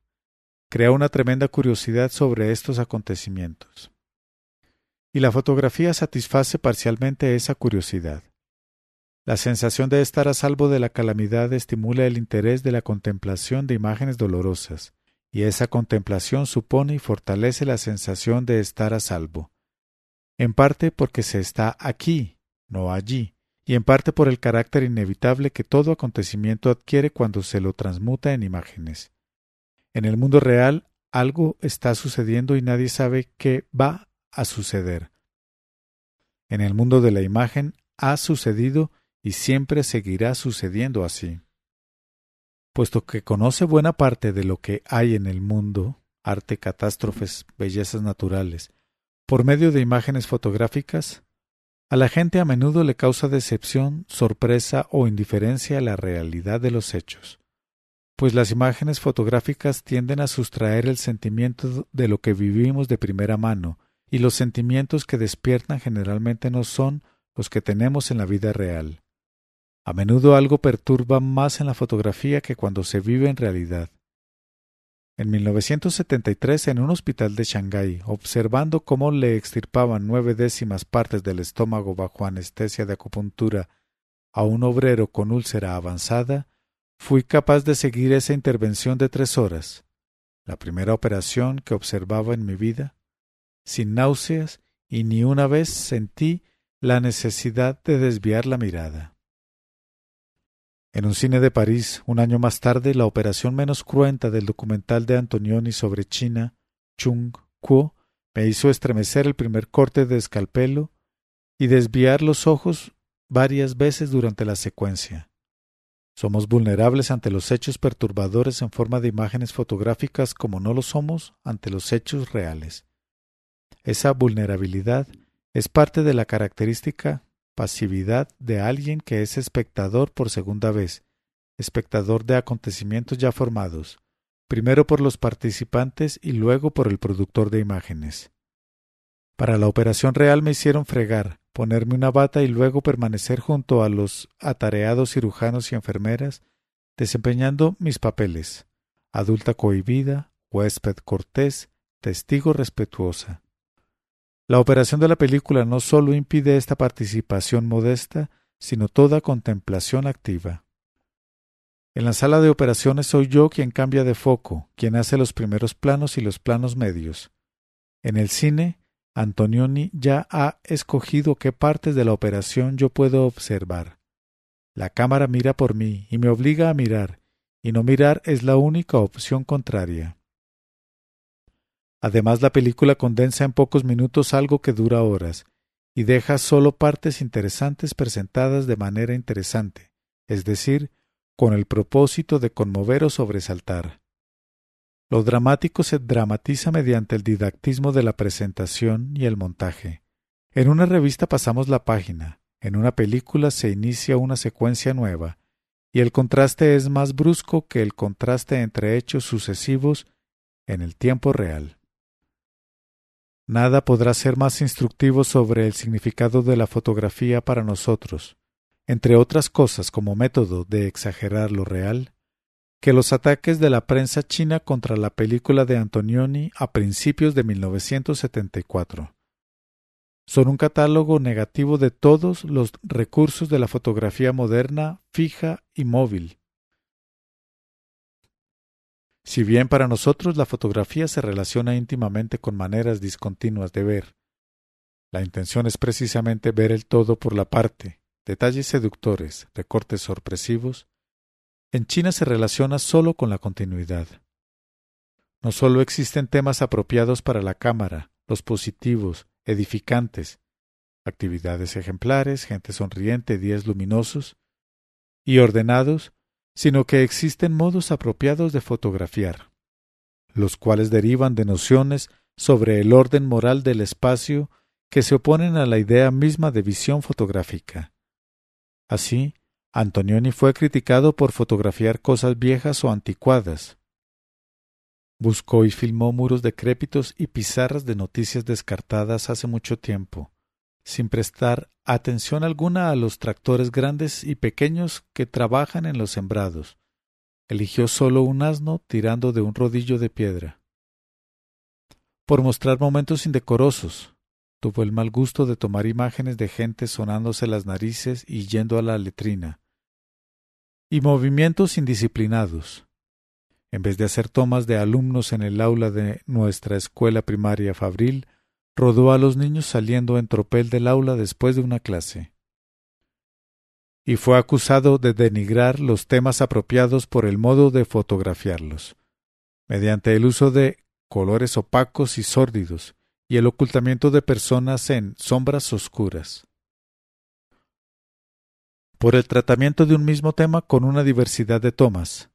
crea una tremenda curiosidad sobre estos acontecimientos. Y la fotografía satisface parcialmente esa curiosidad. La sensación de estar a salvo de la calamidad estimula el interés de la contemplación de imágenes dolorosas, y esa contemplación supone y fortalece la sensación de estar a salvo, en parte porque se está aquí, no allí, y en parte por el carácter inevitable que todo acontecimiento adquiere cuando se lo transmuta en imágenes. En el mundo real, algo está sucediendo y nadie sabe qué va a suceder. En el mundo de la imagen, ha sucedido y siempre seguirá sucediendo así. Puesto que conoce buena parte de lo que hay en el mundo, arte, catástrofes, bellezas naturales, por medio de imágenes fotográficas, a la gente a menudo le causa decepción, sorpresa o indiferencia a la realidad de los hechos, pues las imágenes fotográficas tienden a sustraer el sentimiento de lo que vivimos de primera mano, y los sentimientos que despiertan generalmente no son los que tenemos en la vida real. A menudo algo perturba más en la fotografía que cuando se vive en realidad. En 1973, en un hospital de Shanghái, observando cómo le extirpaban 0.9 partes del estómago bajo anestesia de acupuntura a un obrero con úlcera avanzada, fui capaz de seguir esa intervención de 3 horas, la primera operación que observaba en mi vida, sin náuseas, y ni una vez sentí la necesidad de desviar la mirada. En un cine de París, un año más tarde, la operación menos cruenta del documental de Antonioni sobre China, Chung Kuo, me hizo estremecer el primer corte de escalpelo y desviar los ojos varias veces durante la secuencia. Somos vulnerables ante los hechos perturbadores en forma de imágenes fotográficas como no lo somos ante los hechos reales. Esa vulnerabilidad es parte de la característica pasividad de alguien que es espectador por segunda vez, espectador de acontecimientos ya formados, primero por los participantes y luego por el productor de imágenes. Para la operación real me hicieron fregar, ponerme una bata y luego permanecer junto a los atareados cirujanos y enfermeras, desempeñando mis papeles: adulta cohibida, huésped cortés, testigo respetuosa. La operación de la película no solo impide esta participación modesta, sino toda contemplación activa. En la sala de operaciones soy yo quien cambia de foco, quien hace los primeros planos y los planos medios. En el cine, Antonioni ya ha escogido qué partes de la operación yo puedo observar. La cámara mira por mí y me obliga a mirar, y no mirar es la única opción contraria. Además, la película condensa en pocos minutos algo que dura horas, y deja solo partes interesantes presentadas de manera interesante, es decir, con el propósito de conmover o sobresaltar. Lo dramático se dramatiza mediante el didactismo de la presentación y el montaje. En una revista pasamos la página, en una película se inicia una secuencia nueva, y el contraste es más brusco que el contraste entre hechos sucesivos en el tiempo real. Nada podrá ser más instructivo sobre el significado de la fotografía para nosotros, entre otras cosas como método de exagerar lo real, que los ataques de la prensa china contra la película de Antonioni a principios de 1974. Son un catálogo negativo de todos los recursos de la fotografía moderna, fija y móvil. Si bien para nosotros la fotografía se relaciona íntimamente con maneras discontinuas de ver, la intención es precisamente ver el todo por la parte, detalles seductores, recortes sorpresivos. En China se relaciona solo con la continuidad. No solo existen temas apropiados para la cámara, los positivos, edificantes, actividades ejemplares, gente sonriente, días luminosos y ordenados, sino que existen modos apropiados de fotografiar, los cuales derivan de nociones sobre el orden moral del espacio que se oponen a la idea misma de visión fotográfica. Así, Antonioni fue criticado por fotografiar cosas viejas o anticuadas. Buscó y filmó muros decrépitos y pizarras de noticias descartadas hace mucho tiempo, sin prestar atención alguna a los tractores grandes y pequeños que trabajan en los sembrados. Eligió solo un asno tirando de un rodillo de piedra. Por mostrar momentos indecorosos, tuvo el mal gusto de tomar imágenes de gente sonándose las narices y yendo a la letrina, y movimientos indisciplinados. En vez de hacer tomas de alumnos en el aula de nuestra escuela primaria Fabril, rodó a los niños saliendo en tropel del aula después de una clase. Y fue acusado de denigrar los temas apropiados por el modo de fotografiarlos, mediante el uso de colores opacos y sórdidos, y el ocultamiento de personas en sombras oscuras. Por el tratamiento de un mismo tema con una diversidad de tomas.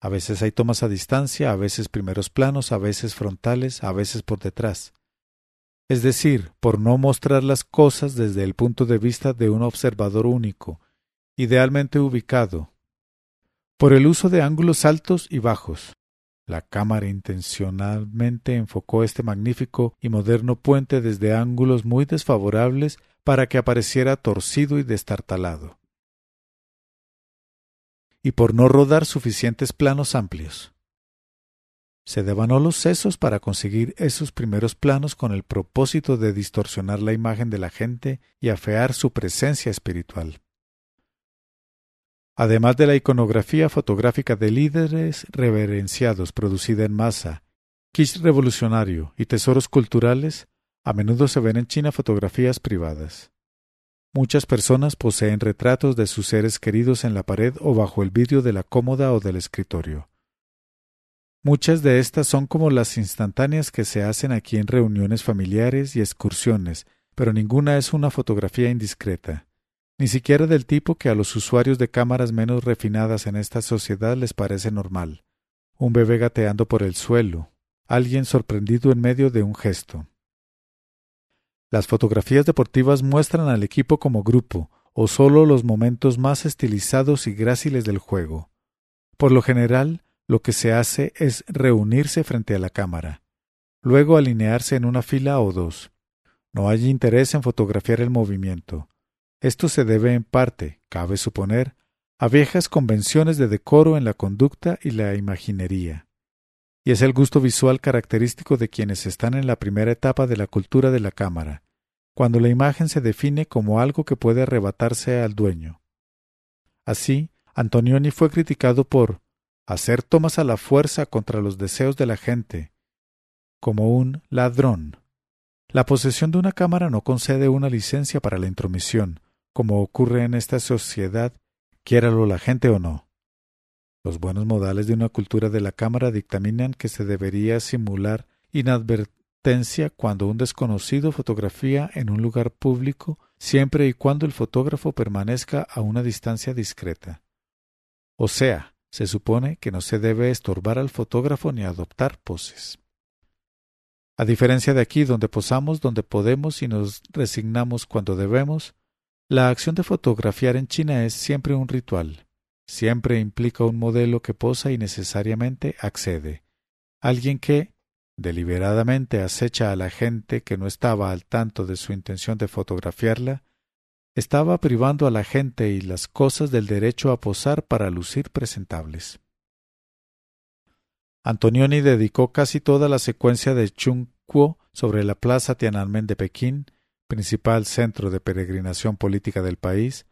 A veces hay tomas a distancia, a veces primeros planos, a veces frontales, a veces por detrás. Es decir, por no mostrar las cosas desde el punto de vista de un observador único, idealmente ubicado. Por el uso de ángulos altos y bajos. La cámara intencionalmente enfocó este magnífico y moderno puente desde ángulos muy desfavorables para que apareciera torcido y destartalado. Y por no rodar suficientes planos amplios. Se devanó los sesos para conseguir esos primeros planos con el propósito de distorsionar la imagen de la gente y afear su presencia espiritual. Además de la iconografía fotográfica de líderes reverenciados producida en masa, kitsch revolucionario y tesoros culturales, a menudo se ven en China fotografías privadas. Muchas personas poseen retratos de sus seres queridos en la pared o bajo el vidrio de la cómoda o del escritorio. Muchas de estas son como las instantáneas que se hacen aquí en reuniones familiares y excursiones, pero ninguna es una fotografía indiscreta. Ni siquiera del tipo que a los usuarios de cámaras menos refinadas en esta sociedad les parece normal. Un bebé gateando por el suelo, alguien sorprendido en medio de un gesto. Las fotografías deportivas muestran al equipo como grupo, o solo los momentos más estilizados y gráciles del juego. Por lo general, lo que se hace es reunirse frente a la cámara, luego alinearse en una fila o dos. No hay interés en fotografiar el movimiento. Esto se debe en parte, cabe suponer, a viejas convenciones de decoro en la conducta y la imaginería, y es el gusto visual característico de quienes están en la primera etapa de la cultura de la cámara, cuando la imagen se define como algo que puede arrebatarse al dueño. Así, Antonioni fue criticado por hacer tomas a la fuerza contra los deseos de la gente, como un ladrón. La posesión de una cámara no concede una licencia para la intromisión, como ocurre en esta sociedad quiéralo la gente o no. Los buenos modales de una cultura de la cámara dictaminan que se debería simular inadvertencia cuando un desconocido fotografía en un lugar público, siempre y cuando el fotógrafo permanezca a una distancia discreta. O sea, se supone que no se debe estorbar al fotógrafo ni adoptar poses. A diferencia de aquí, donde posamos, donde podemos y nos resignamos cuando debemos, la acción de fotografiar en China es siempre un ritual. Siempre implica un modelo que posa y necesariamente accede. Alguien que, deliberadamente, acecha a la gente que no estaba al tanto de su intención de fotografiarla, estaba privando a la gente y las cosas del derecho a posar para lucir presentables. Antonioni dedicó casi toda la secuencia de Chung Kuo sobre la plaza Tiananmen de Pekín, principal centro de peregrinación política del país,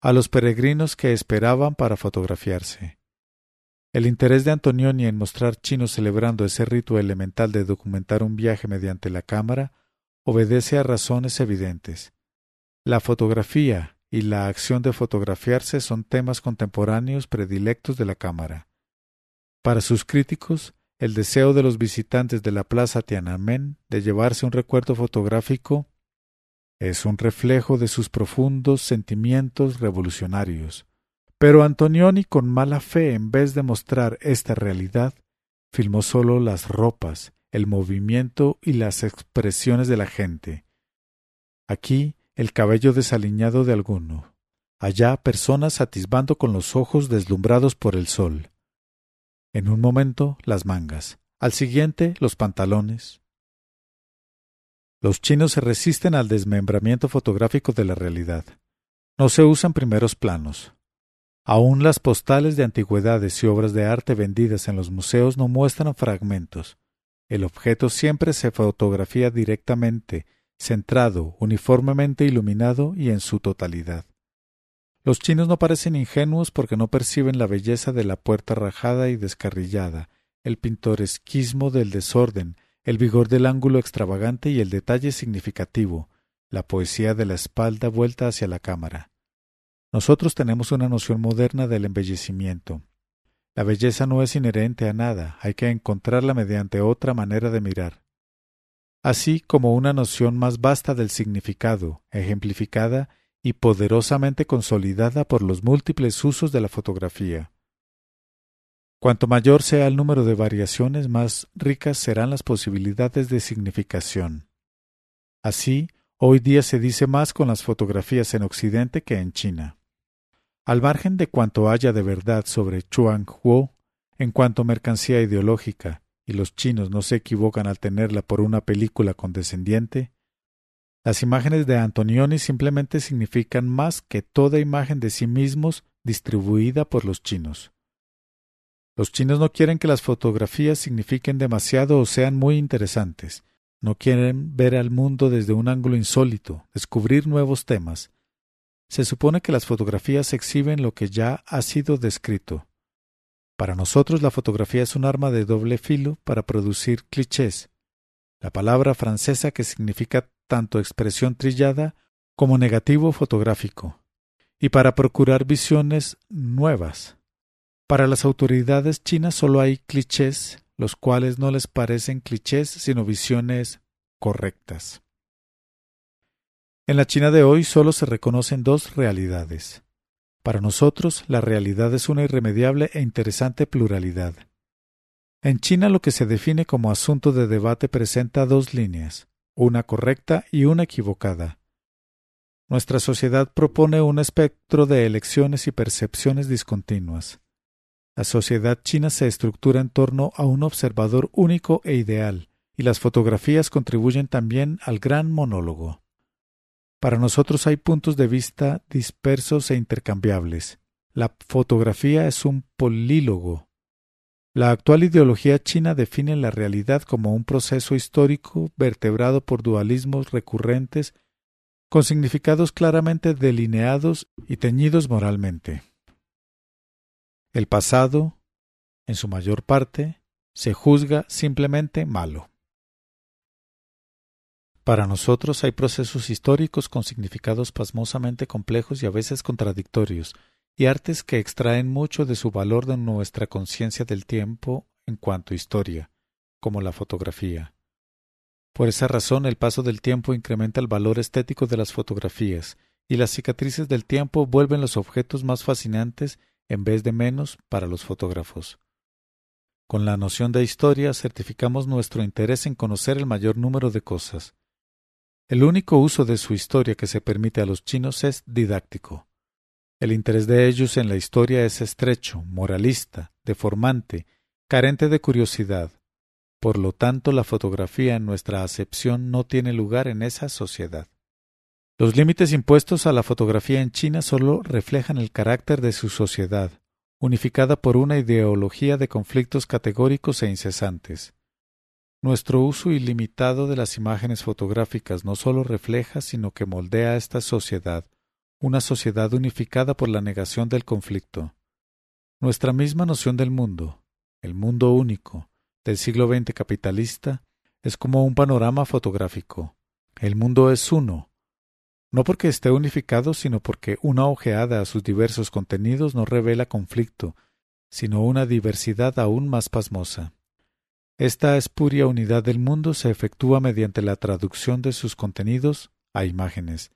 a los peregrinos que esperaban para fotografiarse. El interés de Antonioni en mostrar chinos celebrando ese rito elemental de documentar un viaje mediante la cámara obedece a razones evidentes. La fotografía y la acción de fotografiarse son temas contemporáneos predilectos de la cámara. Para sus críticos, el deseo de los visitantes de la plaza Tiananmen de llevarse un recuerdo fotográfico es un reflejo de sus profundos sentimientos revolucionarios. Pero Antonioni, con mala fe, en vez de mostrar esta realidad, filmó solo las ropas, el movimiento y las expresiones de la gente. Aquí, el cabello desaliñado de alguno. Allá, personas atisbando con los ojos deslumbrados por el sol. En un momento, las mangas. Al siguiente, los pantalones. Los chinos se resisten al desmembramiento fotográfico de la realidad. No se usan primeros planos. Aún las postales de antigüedades y obras de arte vendidas en los museos no muestran fragmentos. El objeto siempre se fotografía directamente, centrado, uniformemente iluminado y en su totalidad. Los chinos no parecen ingenuos porque no perciben la belleza de la puerta rajada y descarrillada, el pintoresquismo del desorden, el vigor del ángulo extravagante y el detalle significativo, la poesía de la espalda vuelta hacia la cámara. Nosotros tenemos una noción moderna del embellecimiento. La belleza no es inherente a nada, hay que encontrarla mediante otra manera de mirar. Así como una noción más vasta del significado, ejemplificada y poderosamente consolidada por los múltiples usos de la fotografía. Cuanto mayor sea el número de variaciones, más ricas serán las posibilidades de significación. Así, hoy día se dice más con las fotografías en Occidente que en China. Al margen de cuanto haya de verdad sobre Chuang Huo, en cuanto a mercancía ideológica, y los chinos no se equivocan al tenerla por una película condescendiente, las imágenes de Antonioni simplemente significan más que toda imagen de sí mismos distribuida por los chinos. Los chinos no quieren que las fotografías signifiquen demasiado o sean muy interesantes. No quieren ver al mundo desde un ángulo insólito, descubrir nuevos temas. Se supone que las fotografías exhiben lo que ya ha sido descrito. Para nosotros la fotografía es un arma de doble filo para producir clichés. La palabra francesa que significa tanto expresión trillada como negativo fotográfico, y para procurar visiones nuevas. Para las autoridades chinas solo hay clichés, los cuales no les parecen clichés sino visiones correctas. En la China de hoy solo se reconocen dos realidades. Para nosotros la realidad es una irremediable e interesante pluralidad. En China lo que se define como asunto de debate presenta dos líneas, una correcta y una equivocada. Nuestra sociedad propone un espectro de elecciones y percepciones discontinuas. La sociedad china se estructura en torno a un observador único e ideal, y las fotografías contribuyen también al gran monólogo. Para nosotros hay puntos de vista dispersos e intercambiables. La fotografía es un polílogo. La actual ideología china define la realidad como un proceso histórico vertebrado por dualismos recurrentes con significados claramente delineados y teñidos moralmente. El pasado, en su mayor parte, se juzga simplemente malo. Para nosotros hay procesos históricos con significados pasmosamente complejos y a veces contradictorios, y artes que extraen mucho de su valor de nuestra conciencia del tiempo en cuanto a historia, como la fotografía. Por esa razón, el paso del tiempo incrementa el valor estético de las fotografías, y las cicatrices del tiempo vuelven los objetos más fascinantes en vez de menos para los fotógrafos. Con la noción de historia certificamos nuestro interés en conocer el mayor número de cosas. El único uso de su historia que se permite a los chinos es didáctico. El interés de ellos en la historia es estrecho, moralista, deformante, carente de curiosidad. Por lo tanto, la fotografía en nuestra acepción no tiene lugar en esa sociedad. Los límites impuestos a la fotografía en China solo reflejan el carácter de su sociedad, unificada por una ideología de conflictos categóricos e incesantes. Nuestro uso ilimitado de las imágenes fotográficas no solo refleja, sino que moldea esta sociedad, una sociedad unificada por la negación del conflicto. Nuestra misma noción del mundo, el mundo único, del siglo XX capitalista, es como un panorama fotográfico. El mundo es uno, no porque esté unificado, sino porque una ojeada a sus diversos contenidos no revela conflicto, sino una diversidad aún más pasmosa. Esta espuria unidad del mundo se efectúa mediante la traducción de sus contenidos a imágenes.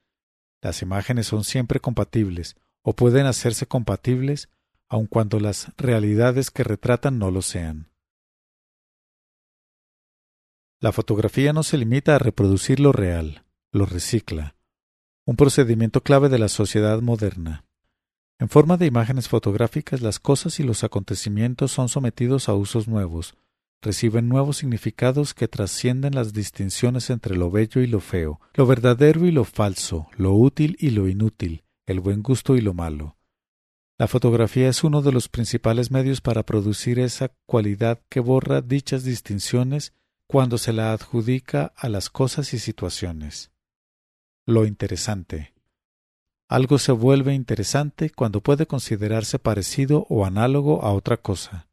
Las imágenes son siempre compatibles, o pueden hacerse compatibles, aun cuando las realidades que retratan no lo sean. La fotografía no se limita a reproducir lo real, lo recicla, un procedimiento clave de la sociedad moderna. En forma de imágenes fotográficas, las cosas y los acontecimientos son sometidos a usos nuevos, reciben nuevos significados que trascienden las distinciones entre lo bello y lo feo, lo verdadero y lo falso, lo útil y lo inútil, el buen gusto y lo malo. La fotografía es uno de los principales medios para producir esa cualidad que borra dichas distinciones cuando se la adjudica a las cosas y situaciones. Lo interesante. Algo se vuelve interesante cuando puede considerarse parecido o análogo a otra cosa.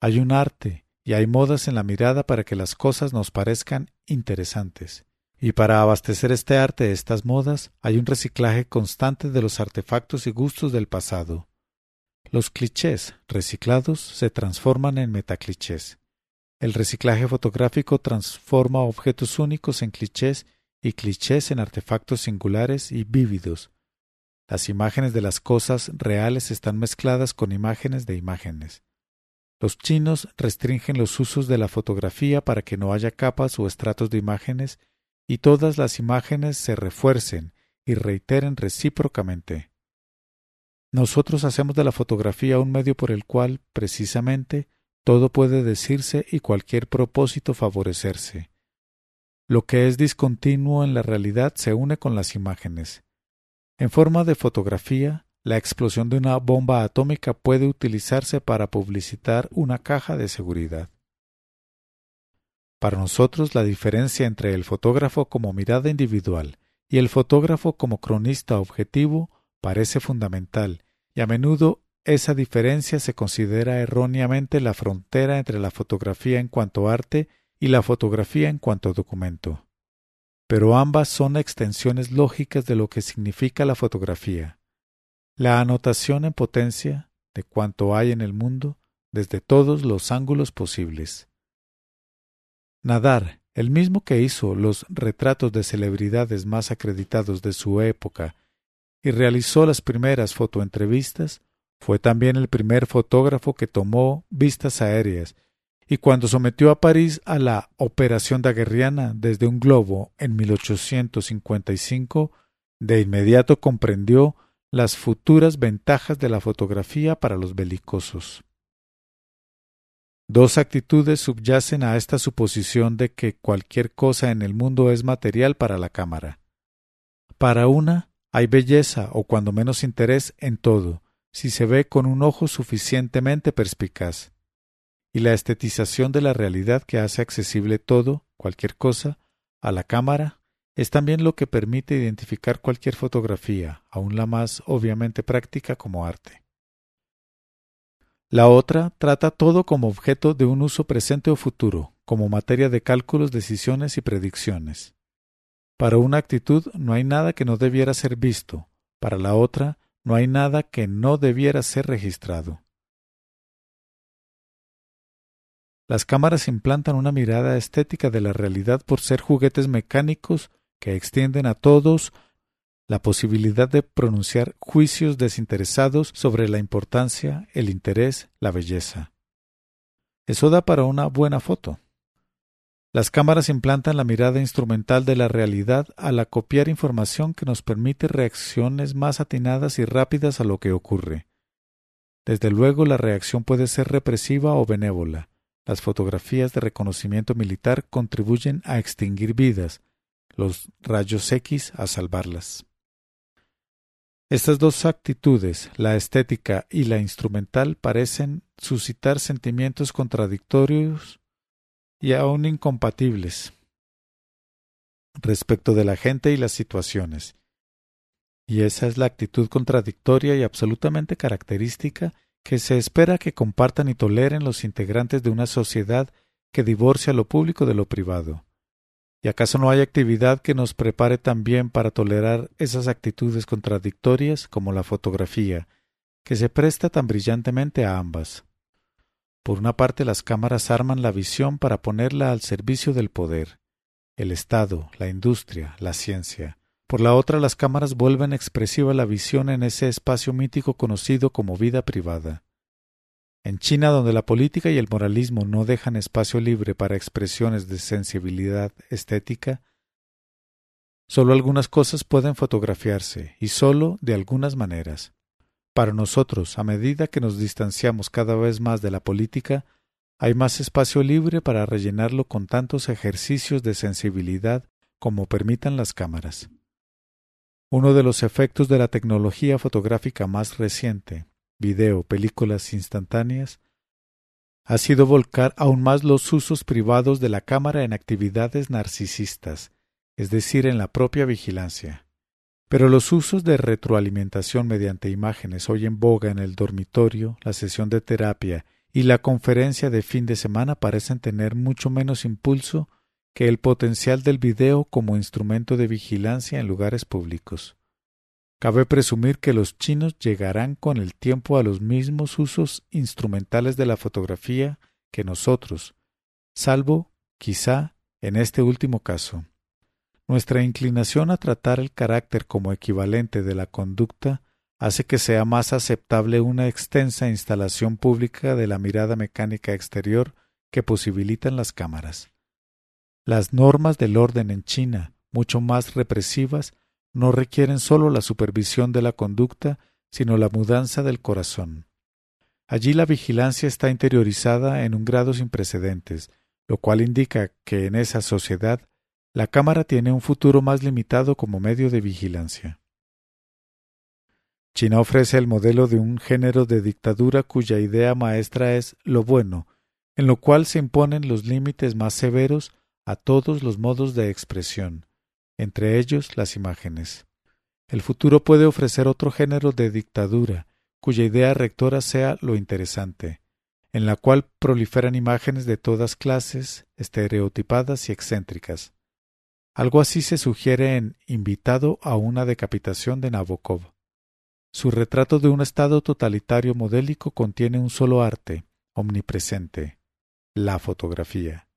Hay un arte, y hay modas en la mirada para que las cosas nos parezcan interesantes. Y para abastecer este arte, estas modas, hay un reciclaje constante de los artefactos y gustos del pasado. Los clichés reciclados se transforman en metaclichés. El reciclaje fotográfico transforma objetos únicos en clichés y clichés en artefactos singulares y vívidos. Las imágenes de las cosas reales están mezcladas con imágenes de imágenes. Los chinos restringen los usos de la fotografía para que no haya capas o estratos de imágenes y todas las imágenes se refuercen y reiteren recíprocamente. Nosotros hacemos de la fotografía un medio por el cual, precisamente, todo puede decirse y cualquier propósito favorecerse. Lo que es discontinuo en la realidad se une con las imágenes. En forma de fotografía, la explosión de una bomba atómica puede utilizarse para publicitar una caja de seguridad. Para nosotros, la diferencia entre el fotógrafo como mirada individual y el fotógrafo como cronista objetivo parece fundamental, y a menudo esa diferencia se considera erróneamente la frontera entre la fotografía en cuanto arte y la fotografía en cuanto documento. Pero ambas son extensiones lógicas de lo que significa la fotografía. La anotación en potencia de cuanto hay en el mundo desde todos los ángulos posibles. Nadar, el mismo que hizo los retratos de celebridades más acreditados de su época y realizó las primeras fotoentrevistas, fue también el primer fotógrafo que tomó vistas aéreas y cuando sometió a París a la operación daguerriana desde un globo en 1855, de inmediato comprendió las futuras ventajas de la fotografía para los belicosos. Dos actitudes subyacen a esta suposición de que cualquier cosa en el mundo es material para la cámara. Para una, hay belleza o cuando menos interés en todo, si se ve con un ojo suficientemente perspicaz. Y la estetización de la realidad que hace accesible todo, cualquier cosa, a la cámara, es también lo que permite identificar cualquier fotografía, aun la más obviamente práctica, como arte. La otra trata todo como objeto de un uso presente o futuro, como materia de cálculos, decisiones y predicciones. Para una actitud no hay nada que no debiera ser visto, para la otra No hay nada que no debiera ser registrado. Las cámaras implantan una mirada estética de la realidad por ser juguetes mecánicos que extienden a todos la posibilidad de pronunciar juicios desinteresados sobre la importancia, el interés, la belleza. Eso da para una buena foto. Las cámaras implantan la mirada instrumental de la realidad al acopiar información que nos permite reacciones más atinadas y rápidas a lo que ocurre. Desde luego, la reacción puede ser represiva o benévola. Las fotografías de reconocimiento militar contribuyen a extinguir vidas, los rayos X a salvarlas. Estas dos actitudes, la estética y la instrumental, parecen suscitar sentimientos contradictorios y aún incompatibles respecto de la gente y las situaciones. Y esa es la actitud contradictoria y absolutamente característica que se espera que compartan y toleren los integrantes de una sociedad que divorcia lo público de lo privado. ¿Y acaso no hay actividad que nos prepare también para tolerar esas actitudes contradictorias como la fotografía, que se presta tan brillantemente a ambas? Por una parte, las cámaras arman la visión para ponerla al servicio del poder, el Estado, la industria, la ciencia. Por la otra, las cámaras vuelven expresiva la visión en ese espacio mítico conocido como vida privada. En China, donde la política y el moralismo no dejan espacio libre para expresiones de sensibilidad estética, solo algunas cosas pueden fotografiarse, y solo de algunas maneras. Para nosotros, a medida que nos distanciamos cada vez más de la política, hay más espacio libre para rellenarlo con tantos ejercicios de sensibilidad como permitan las cámaras. Uno de los efectos de la tecnología fotográfica más reciente, video, películas instantáneas, ha sido volcar aún más los usos privados de la cámara en actividades narcisistas, es decir, en la propia vigilancia. Pero los usos de retroalimentación mediante imágenes hoy en boga en el dormitorio, la sesión de terapia y la conferencia de fin de semana parecen tener mucho menos impulso que el potencial del video como instrumento de vigilancia en lugares públicos. Cabe presumir que los chinos llegarán con el tiempo a los mismos usos instrumentales de la fotografía que nosotros, salvo, quizá, en este último caso. Nuestra inclinación a tratar el carácter como equivalente de la conducta hace que sea más aceptable una extensa instalación pública de la mirada mecánica exterior que posibilitan las cámaras. Las normas del orden en China, mucho más represivas, no requieren solo la supervisión de la conducta, sino la mudanza del corazón. Allí la vigilancia está interiorizada en un grado sin precedentes, lo cual indica que en esa sociedad la cámara tiene un futuro más limitado como medio de vigilancia. China ofrece el modelo de un género de dictadura cuya idea maestra es lo bueno, en lo cual se imponen los límites más severos a todos los modos de expresión, entre ellos las imágenes. El futuro puede ofrecer otro género de dictadura, cuya idea rectora sea lo interesante, en la cual proliferan imágenes de todas clases, estereotipadas y excéntricas. Algo así se sugiere en Invitado a una decapitación de Novokov. Su retrato de un estado totalitario modélico contiene un solo arte, omnipresente, la fotografía.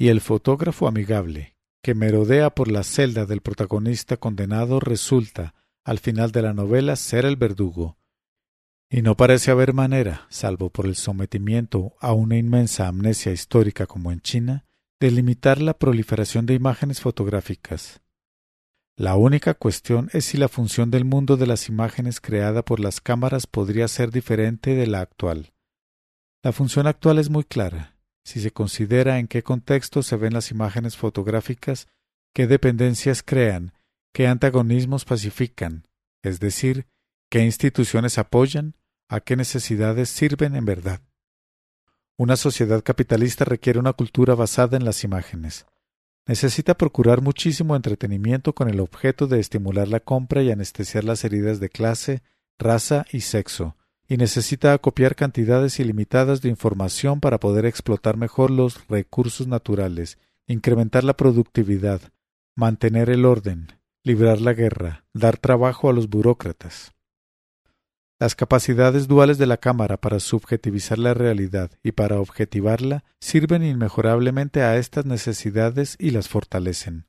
Y el fotógrafo amigable, que merodea por la celda del protagonista condenado, resulta, al final de la novela, ser el verdugo. Y no parece haber manera, salvo por el sometimiento a una inmensa amnesia histórica como en China, de limitar la proliferación de imágenes fotográficas. La única cuestión es si la función del mundo de las imágenes creada por las cámaras podría ser diferente de la actual. La función actual es muy clara. Si se considera en qué contexto se ven las imágenes fotográficas, qué dependencias crean, qué antagonismos pacifican, es decir, qué instituciones apoyan, a qué necesidades sirven en verdad. Una sociedad capitalista requiere una cultura basada en las imágenes. Necesita procurar muchísimo entretenimiento con el objeto de estimular la compra y anestesiar las heridas de clase, raza y sexo, y necesita acopiar cantidades ilimitadas de información para poder explotar mejor los recursos naturales, incrementar la productividad, mantener el orden, librar la guerra, dar trabajo a los burócratas. Las capacidades duales de la cámara para subjetivizar la realidad y para objetivarla sirven inmejorablemente a estas necesidades y las fortalecen.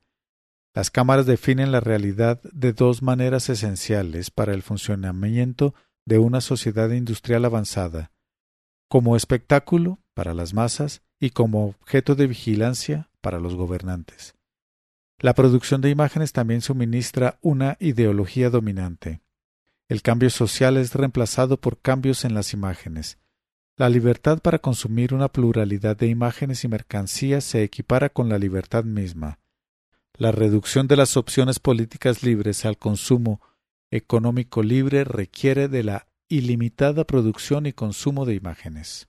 Las cámaras definen la realidad de dos maneras esenciales para el funcionamiento de una sociedad industrial avanzada: como espectáculo para las masas y como objeto de vigilancia para los gobernantes. La producción de imágenes también suministra una ideología dominante. El cambio social es reemplazado por cambios en las imágenes. La libertad para consumir una pluralidad de imágenes y mercancías se equipara con la libertad misma. La reducción de las opciones políticas libres al consumo económico libre requiere de la ilimitada producción y consumo de imágenes.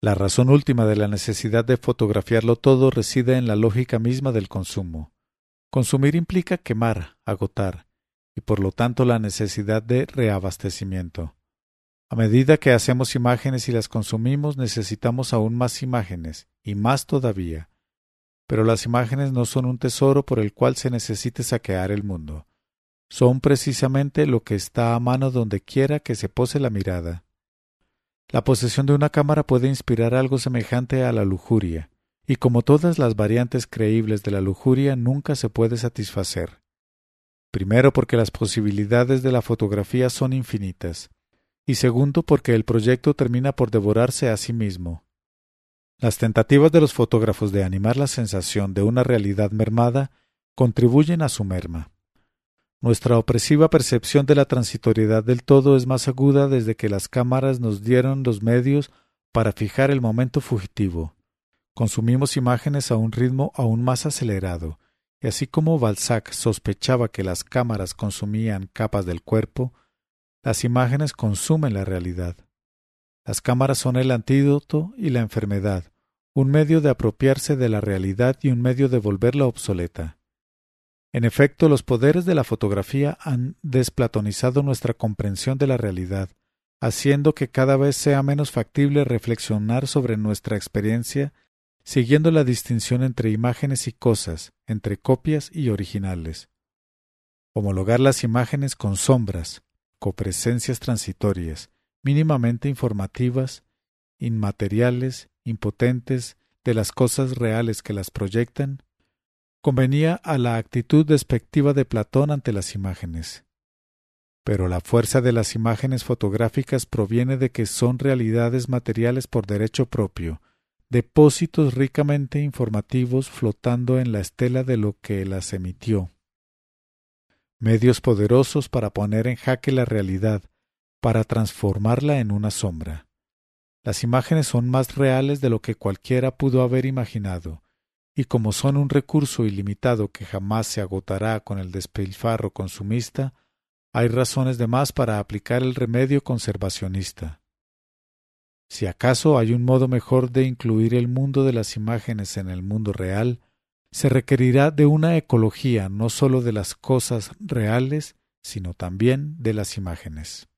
La razón última de la necesidad de fotografiarlo todo reside en la lógica misma del consumo. Consumir implica quemar, agotar, y por lo tanto la necesidad de reabastecimiento. A medida que hacemos imágenes y las consumimos, necesitamos aún más imágenes, y más todavía. Pero las imágenes no son un tesoro por el cual se necesite saquear el mundo. Son precisamente lo que está a mano donde quiera que se pose la mirada. La posesión de una cámara puede inspirar algo semejante a la lujuria, y como todas las variantes creíbles de la lujuria, nunca se puede satisfacer. Primero, porque las posibilidades de la fotografía son infinitas, y segundo, porque el proyecto termina por devorarse a sí mismo. Las tentativas de los fotógrafos de animar la sensación de una realidad mermada contribuyen a su merma. Nuestra opresiva percepción de la transitoriedad del todo es más aguda desde que las cámaras nos dieron los medios para fijar el momento fugitivo. Consumimos imágenes a un ritmo aún más acelerado, y así como Balzac sospechaba que las cámaras consumían capas del cuerpo, las imágenes consumen la realidad. Las cámaras son el antídoto y la enfermedad, un medio de apropiarse de la realidad y un medio de volverla obsoleta. En efecto, los poderes de la fotografía han desplatonizado nuestra comprensión de la realidad, haciendo que cada vez sea menos factible reflexionar sobre nuestra experiencia siguiendo la distinción entre imágenes y cosas, entre copias y originales. Homologar las imágenes con sombras, copresencias transitorias, mínimamente informativas, inmateriales, impotentes, de las cosas reales que las proyectan, convenía a la actitud despectiva de Platón ante las imágenes. Pero la fuerza de las imágenes fotográficas proviene de que son realidades materiales por derecho propio, depósitos ricamente informativos flotando en la estela de lo que las emitió. Medios poderosos para poner en jaque la realidad, para transformarla en una sombra. Las imágenes son más reales de lo que cualquiera pudo haber imaginado, y como son un recurso ilimitado que jamás se agotará con el despilfarro consumista, hay razones de más para aplicar el remedio conservacionista. Si acaso hay un modo mejor de incluir el mundo de las imágenes en el mundo real, se requerirá de una ecología no sólo de las cosas reales, sino también de las imágenes.